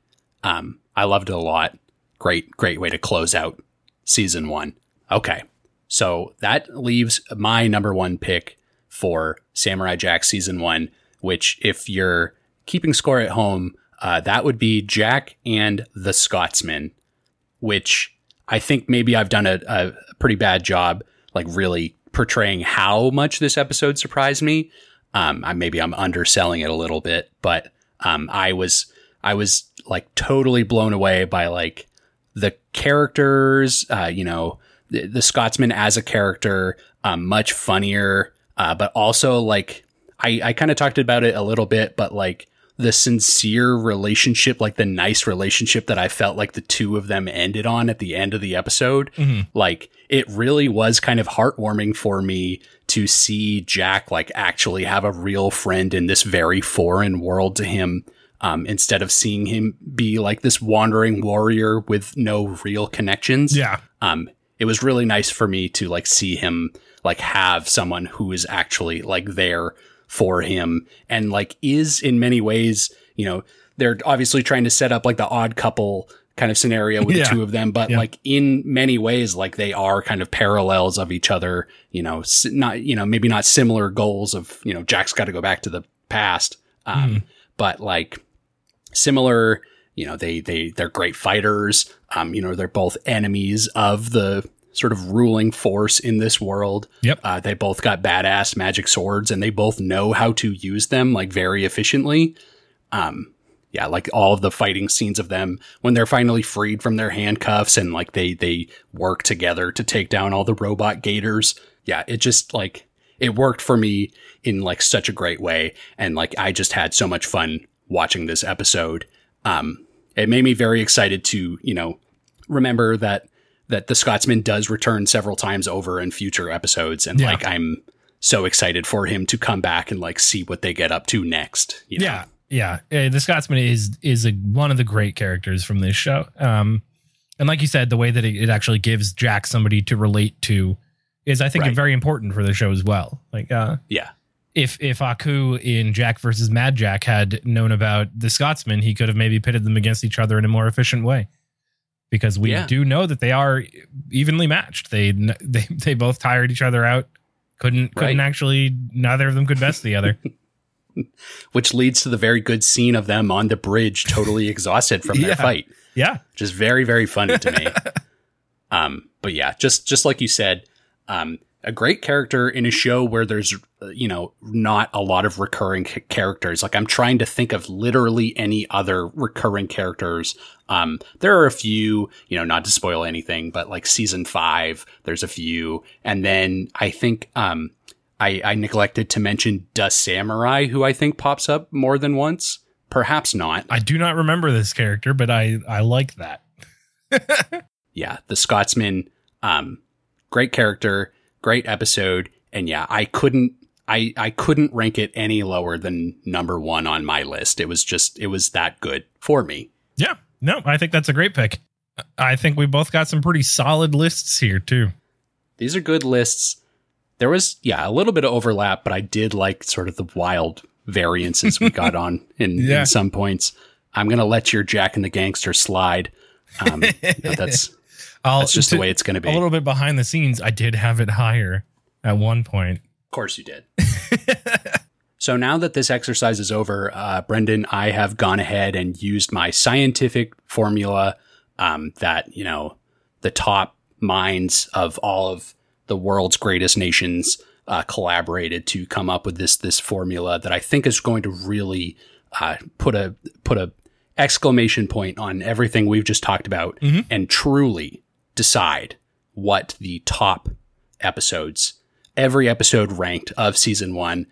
I loved it a lot. Great way to close out season one. Okay. So that leaves my number one pick for Samurai Jack season one, which if you're keeping score at home, that would be Jack and the Scotsman, which I think maybe I've done a pretty bad job, like really portraying how much this episode surprised me. Maybe I'm underselling it a little bit, but I was like totally blown away by like the characters, the Scotsman as a character, much funnier, but also like I kind of talked about it a little bit, but like, the sincere relationship, like the nice relationship that I felt like the two of them ended on at the end of the episode. Mm-hmm. Like, it really was kind of heartwarming for me to see Jack like actually have a real friend in this very foreign world to him, instead of seeing him be like this wandering warrior with no real connections. Yeah. It was really nice for me to like see him like have someone who is actually like there for him and like is in many ways, you know, they're obviously trying to set up like the odd couple kind of scenario with the two of them, but like in many ways, like they are kind of parallels of each other, you know, not, you know, maybe not similar goals of, you know, Jack's got to go back to the past, but like similar, you know, they're great fighters, you know, they're both enemies of the sort of ruling force in this world. Yep. They both got badass magic swords and they both know how to use them like very efficiently. Like all of the fighting scenes of them when they're finally freed from their handcuffs and like they work together to take down all the robot gators. Yeah, it just like it worked for me in like such a great way. And like I just had so much fun watching this episode. It made me very excited to, you know, remember that the Scotsman does return several times over in future episodes. And like, I'm so excited for him to come back and like, see what they get up to next. You know? Yeah. Yeah. The Scotsman is one of the great characters from this show. And like you said, the way that it actually gives Jack somebody to relate to is, I think, very important for the show as well. Like, if Aku in Jack versus Mad Jack had known about the Scotsman, he could have maybe pitted them against each other in a more efficient way. Because we do know that they are evenly matched. They both tired each other out. Couldn't actually. Neither of them could best the other. Which leads to the very good scene of them on the bridge, totally exhausted from their fight. Yeah, just very, very funny to me. But yeah, just like you said, a great character in a show where there's, you know, not a lot of recurring characters. Like, I'm trying to think of literally any other recurring characters. There are a few, you know, not to spoil anything, but like season 5, there's a few. And then I think I neglected to mention Da Samurai, who I think pops up more than once. Perhaps not. I do not remember this character, but I like that. Yeah, the Scotsman, great character, great episode. And yeah, I couldn't rank it any lower than number 1 on my list. It was that good for me. Yeah, no, I think that's a great pick. I think we both got some pretty solid lists here too. These are good lists. There was, a little bit of overlap, but I did like sort of the wild variances we got on in some points. I'm going to let your Jack and the Gangster slide. That's just the way it's going to be. A little bit behind the scenes, I did have it higher at one point. Of course you did. So now that this exercise is over, Brendan, I have gone ahead and used my scientific formula that, you know, the top minds of all of the world's greatest nations collaborated to come up with this formula that I think is going to really put a exclamation point on everything we've just talked about, mm-hmm. and truly decide what the top episodes, every episode ranked of season one.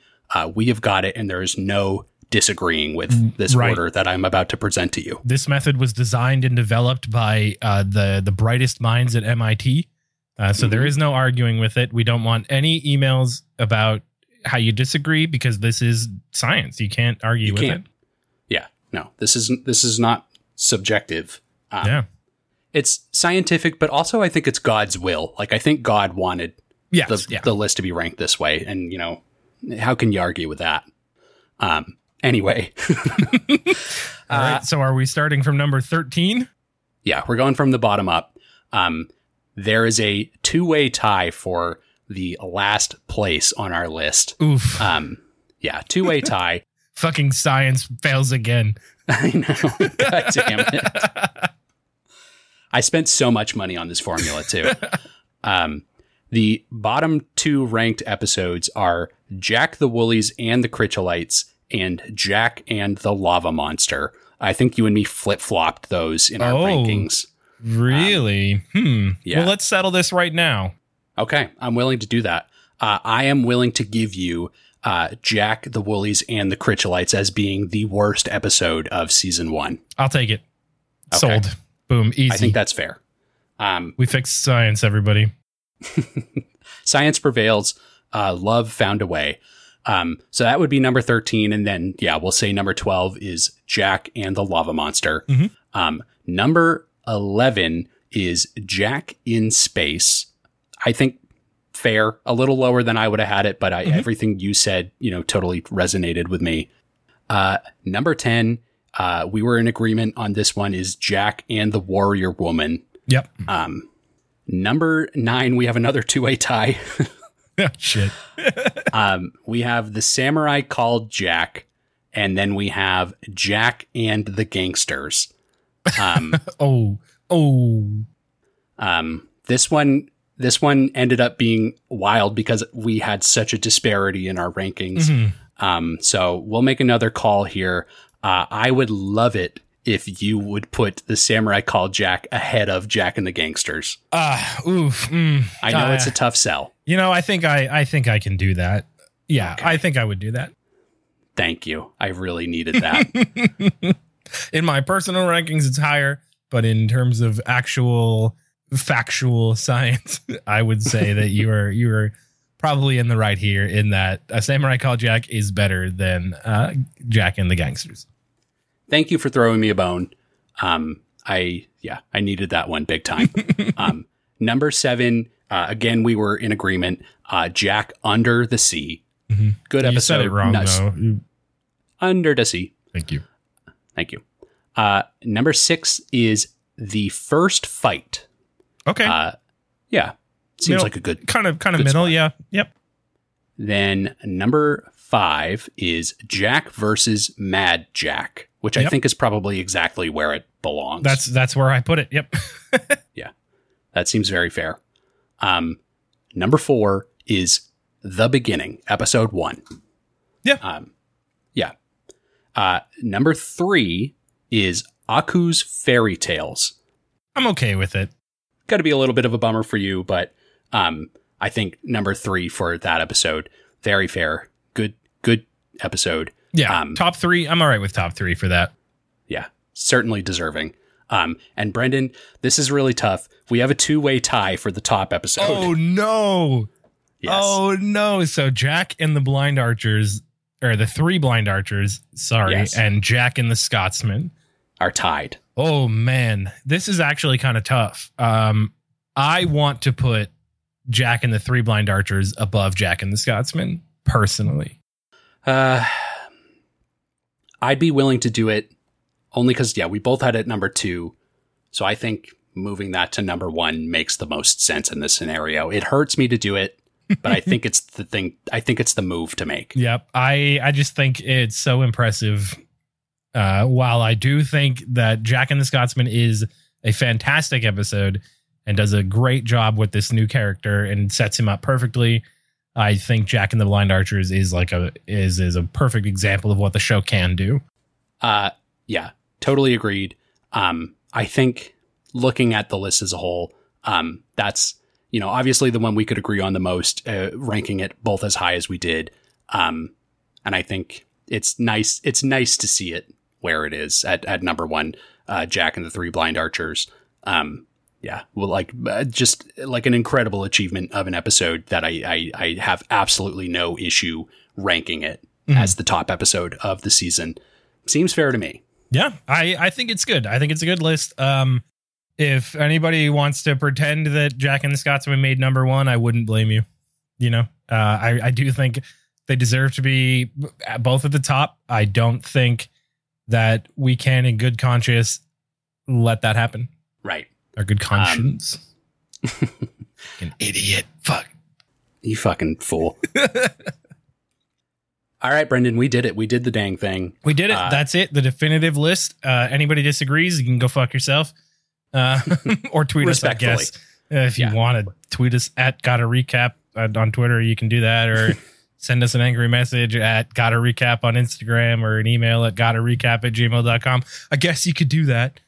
We have got it, and there is no disagreeing with this order that I'm about to present to you. This method was designed and developed by the brightest minds at MIT, so mm-hmm. there is no arguing with it. We don't want any emails about how you disagree, because this is science. You can't argue with it. Yeah, no, this is not subjective. It's scientific, but also I think it's God's will. Like, I think God wanted the list to be ranked this way, and, you know, how can you argue with that? Anyway. All right, so are we starting from number 13? Yeah, we're going from the bottom up. There is a two-way tie for the last place on our list. Oof. Yeah, two-way tie. Fucking science fails again. I know. God damn it. I spent so much money on this formula, too. The bottom two ranked episodes are Jack the Woolies and the Critcholites and Jack and the Lava Monster. I think you and me flip-flopped those in our rankings. Really? Yeah. Well, let's settle this right now. Okay, I'm willing to do that. I am willing to give you Jack the Woolies and the Critcholites as being the worst episode of season one. I'll take it. Okay. Sold. Boom. Easy. I think that's fair. We fixed science, everybody. Science prevails. Love found a way. So that would be number 13. And then, yeah, we'll say number 12 is Jack and the Lava Monster. Mm-hmm. Number 11 is Jack in Space. I think fair, a little lower than I would have had it, but everything you said, you know, totally resonated with me. Number 10, we were in agreement on this one, is Jack and the Warrior Woman. Yep. Number 9, we have another two-way tie. Shit. We have the Samurai Called Jack, and then we have Jack and the Gangsters. This one ended up being wild because we had such a disparity in our rankings. Mm-hmm. So we'll make another call here. I would love it if you would put the Samurai Called Jack ahead of Jack and the Gangsters. I know it's a tough sell. You know, I think I can do that. Yeah, okay. I think I would do that. Thank you. I really needed that. In my personal rankings, it's higher, but in terms of actual factual science, I would say that you are probably in the right here, in that a Samurai Called Jack is better than Jack and the Gangsters. Thank you for throwing me a bone. I needed that one big time. Number 7, again, we were in agreement. Jack Under the Sea. Mm-hmm. Good episode. You said it wrong, though. Under the Sea. Thank you. Number 6 is The First Fight. Okay. Yeah. Seems like a good kind of middle. Spot. Yeah. Yep. Then number 5 is Jack versus Mad Jack, which I think is probably exactly where it belongs. That's where I put it. Yep. Yeah. That seems very fair. Number 4 is The Beginning, episode 1. Yeah. Yeah. Number 3 is Aku's Fairy Tales. I'm okay with it. Got to be a little bit of a bummer for you, but I think number 3 for that episode, very fair. Good episode. Yeah. Top 3. I'm all right with top 3 for that. Yeah. Certainly deserving. And Brendan, this is really tough. We have a two-way tie for the top episode. Oh, no. Yes. Oh, no. So Jack and the Blind Archers, or the Three Blind Archers, sorry, yes, and Jack and the Scotsman are tied. Oh, man. This is actually kind of tough. I want to put Jack and the Three Blind Archers above Jack and the Scotsman, personally. I'd be willing to do it. only because, yeah, we both had it number 2. So I think moving that to number 1 makes the most sense in this scenario. It hurts me to do it, but I think it's the thing. I think it's the move to make. Yep. I just think it's so impressive. While I do think that Jack and the Scotsman is a fantastic episode and does a great job with this new character and sets him up perfectly, I think Jack and the Blind Archers is a perfect example of what the show can do. Yeah, totally agreed. I think looking at the list as a whole, that's, you know, obviously the one we could agree on the most, ranking it both as high as we did. And I think it's nice. It's nice to see it where it is at number 1, Jack and the 3 Blind Archers. Yeah, well, like just like an incredible achievement of an episode that I have absolutely no issue ranking it as the top episode of the season. Seems fair to me. Yeah, I think it's good. I think it's a good list. If anybody wants to pretend that Jack and the Scotsman made number 1, I wouldn't blame you. You know, I do think they deserve to be both at the top. I don't think that we can, in good conscience, let that happen. Right. Our good conscience. An idiot. Fuck. You fucking fool. All right, Brendan, we did it. We did the dang thing. We did it. That's it. The definitive list. Anybody disagrees, you can go fuck yourself. Or tweet us, I guess. If you want to tweet us at Gotta Recap on Twitter, you can do that. Or send us an angry message at Gotta Recap on Instagram, or an email at GottaRecap@gmail.com. I guess you could do that.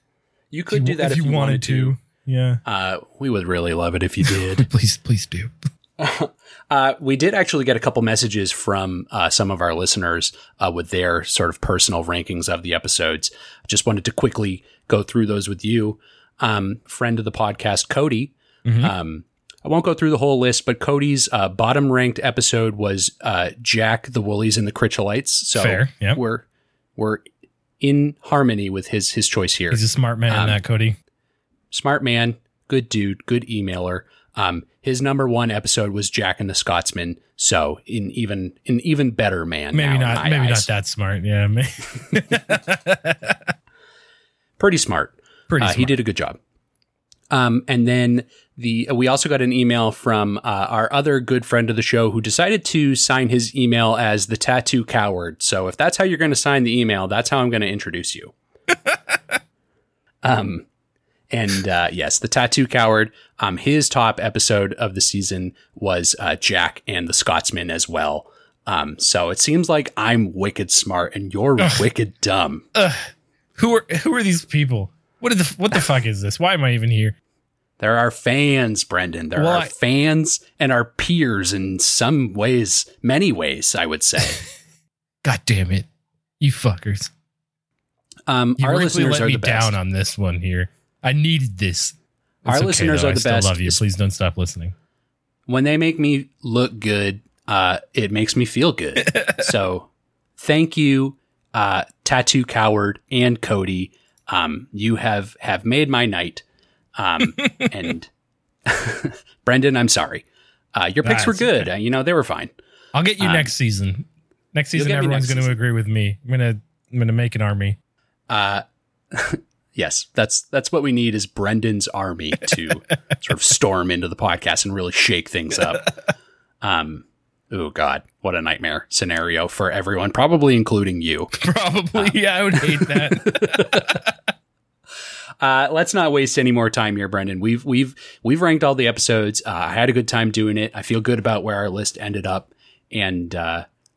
You could do that if you wanted to. Yeah. We would really love it if you did. Please do. We did actually get a couple messages from some of our listeners with their sort of personal rankings of the episodes. Just wanted to quickly go through those with you. Friend of the podcast, Cody. Mm-hmm. I won't go through the whole list, but Cody's bottom ranked episode was Jack, the Woolies, and the Critcholites. So fair. Yep. We're in harmony with his choice here. He's a smart man, that Cody. Smart man, good dude, good emailer. His number 1 episode was Jack and the Scotsman, so an even better man. Maybe not that smart. Yeah, pretty smart. He did a good job. And then we also got an email from our other good friend of the show, who decided to sign his email as the Tattoo Coward. So if that's how you're going to sign the email, that's how I'm going to introduce you. And yes, the Tattoo Coward. His top episode of the season was Jack and the Scotsman as well. So it seems like I'm wicked smart and you're wicked dumb. Who are these people? What the fuck is this? Why am I even here? There are fans, Brendan. There are fans and our peers in some ways, many ways, I would say. God damn it, you fuckers! You our listeners let are me the best. Down on this one here. I needed this. It's our listeners are the best. I love you. Please don't stop listening. When they make me look good, it makes me feel good. So, thank you, Tattoo Coward and Cody. You have made my night. And Brendan, I'm sorry. Your picks were good. Okay. You know, they were fine. I'll get you next season. Next season, everyone's going to agree with me. I'm going to make an army. Yes, that's what we need, is Brendan's army to sort of storm into the podcast and really shake things up. Oh God, what a nightmare scenario for everyone, probably including you. Probably. Yeah, I would hate that. Let's not waste any more time here, Brendan. We've ranked all the episodes. I had a good time doing it. I feel good about where our list ended up. And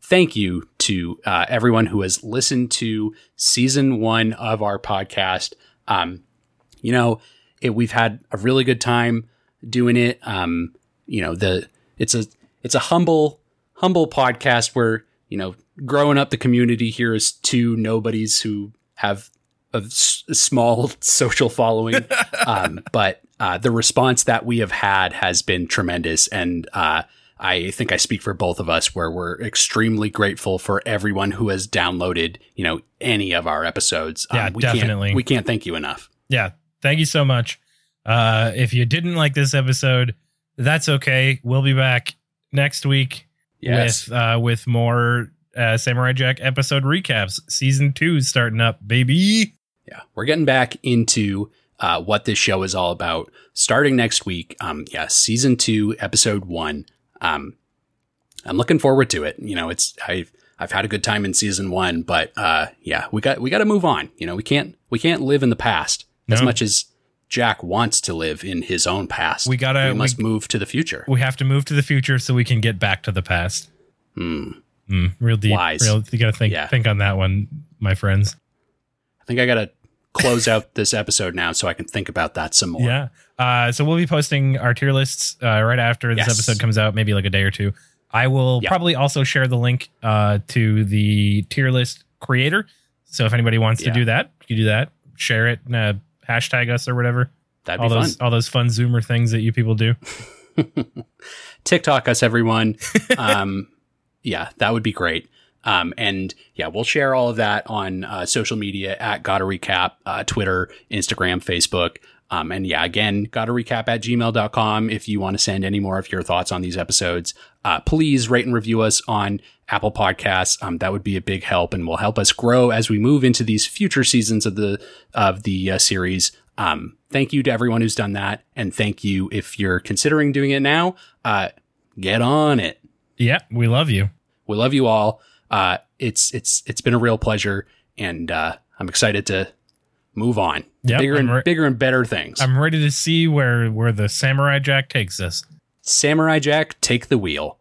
thank you to everyone who has listened to season 1 of our podcast. You know, we've had a really good time doing it. You know, it's a humble podcast where, you know, growing up the community here is two nobodies who have a small social following, but the response that we have had has been tremendous, and I think I speak for both of us where we're extremely grateful for everyone who has downloaded, you know, any of our episodes. Yeah, definitely. We can't thank you enough. Yeah, thank you so much. If you didn't like this episode, that's okay. We'll be back next week with more Samurai Jack episode recaps. Season 2 starting up, baby. Yeah, we're getting back into what this show is all about starting next week. Season 2, episode 1. I'm looking forward to it. You know, it's I've had a good time in season 1, but we got to move on. You know, we can't live in the past as much as Jack wants to live in his own past. We must move to the future. We have to move to the future so we can get back to the past. Real deep. Wise. You got to think on that one, my friends. I think I got to close out this episode now so I can think about that some more. Yeah. So we'll be posting our tier lists right after this episode comes out, maybe like a day or two. I will probably also share the link to the tier list creator. So if anybody wants to do that, you do that. Share it and hashtag us or whatever. That'd be fun. All those fun Zoomer things that you people do. TikTok us, everyone. Yeah, that would be great. And yeah, we'll share all of that on social media at Gotta Recap, Twitter, Instagram, Facebook. And yeah, again, GottaRecap@gmail.com. If you want to send any more of your thoughts on these episodes, please rate and review us on Apple Podcasts. That would be a big help and will help us grow as we move into these future seasons of the series. Thank you to everyone who's done that. And thank you. If you're considering doing it now, get on it. Yeah. We love you. We love you all. It's been a real pleasure, and I'm excited to move on. Yep, bigger and better things. I'm ready to see where the Samurai Jack takes us. Samurai Jack, take the wheel.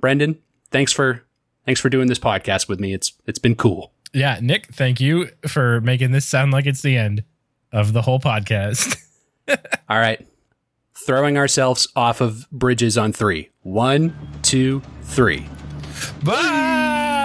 Brendan, thanks for doing this podcast with me. It's been cool. Yeah, Nick, thank you for making this sound like it's the end of the whole podcast. All right. Throwing ourselves off of bridges on 3. 1, 2, 3. Bye!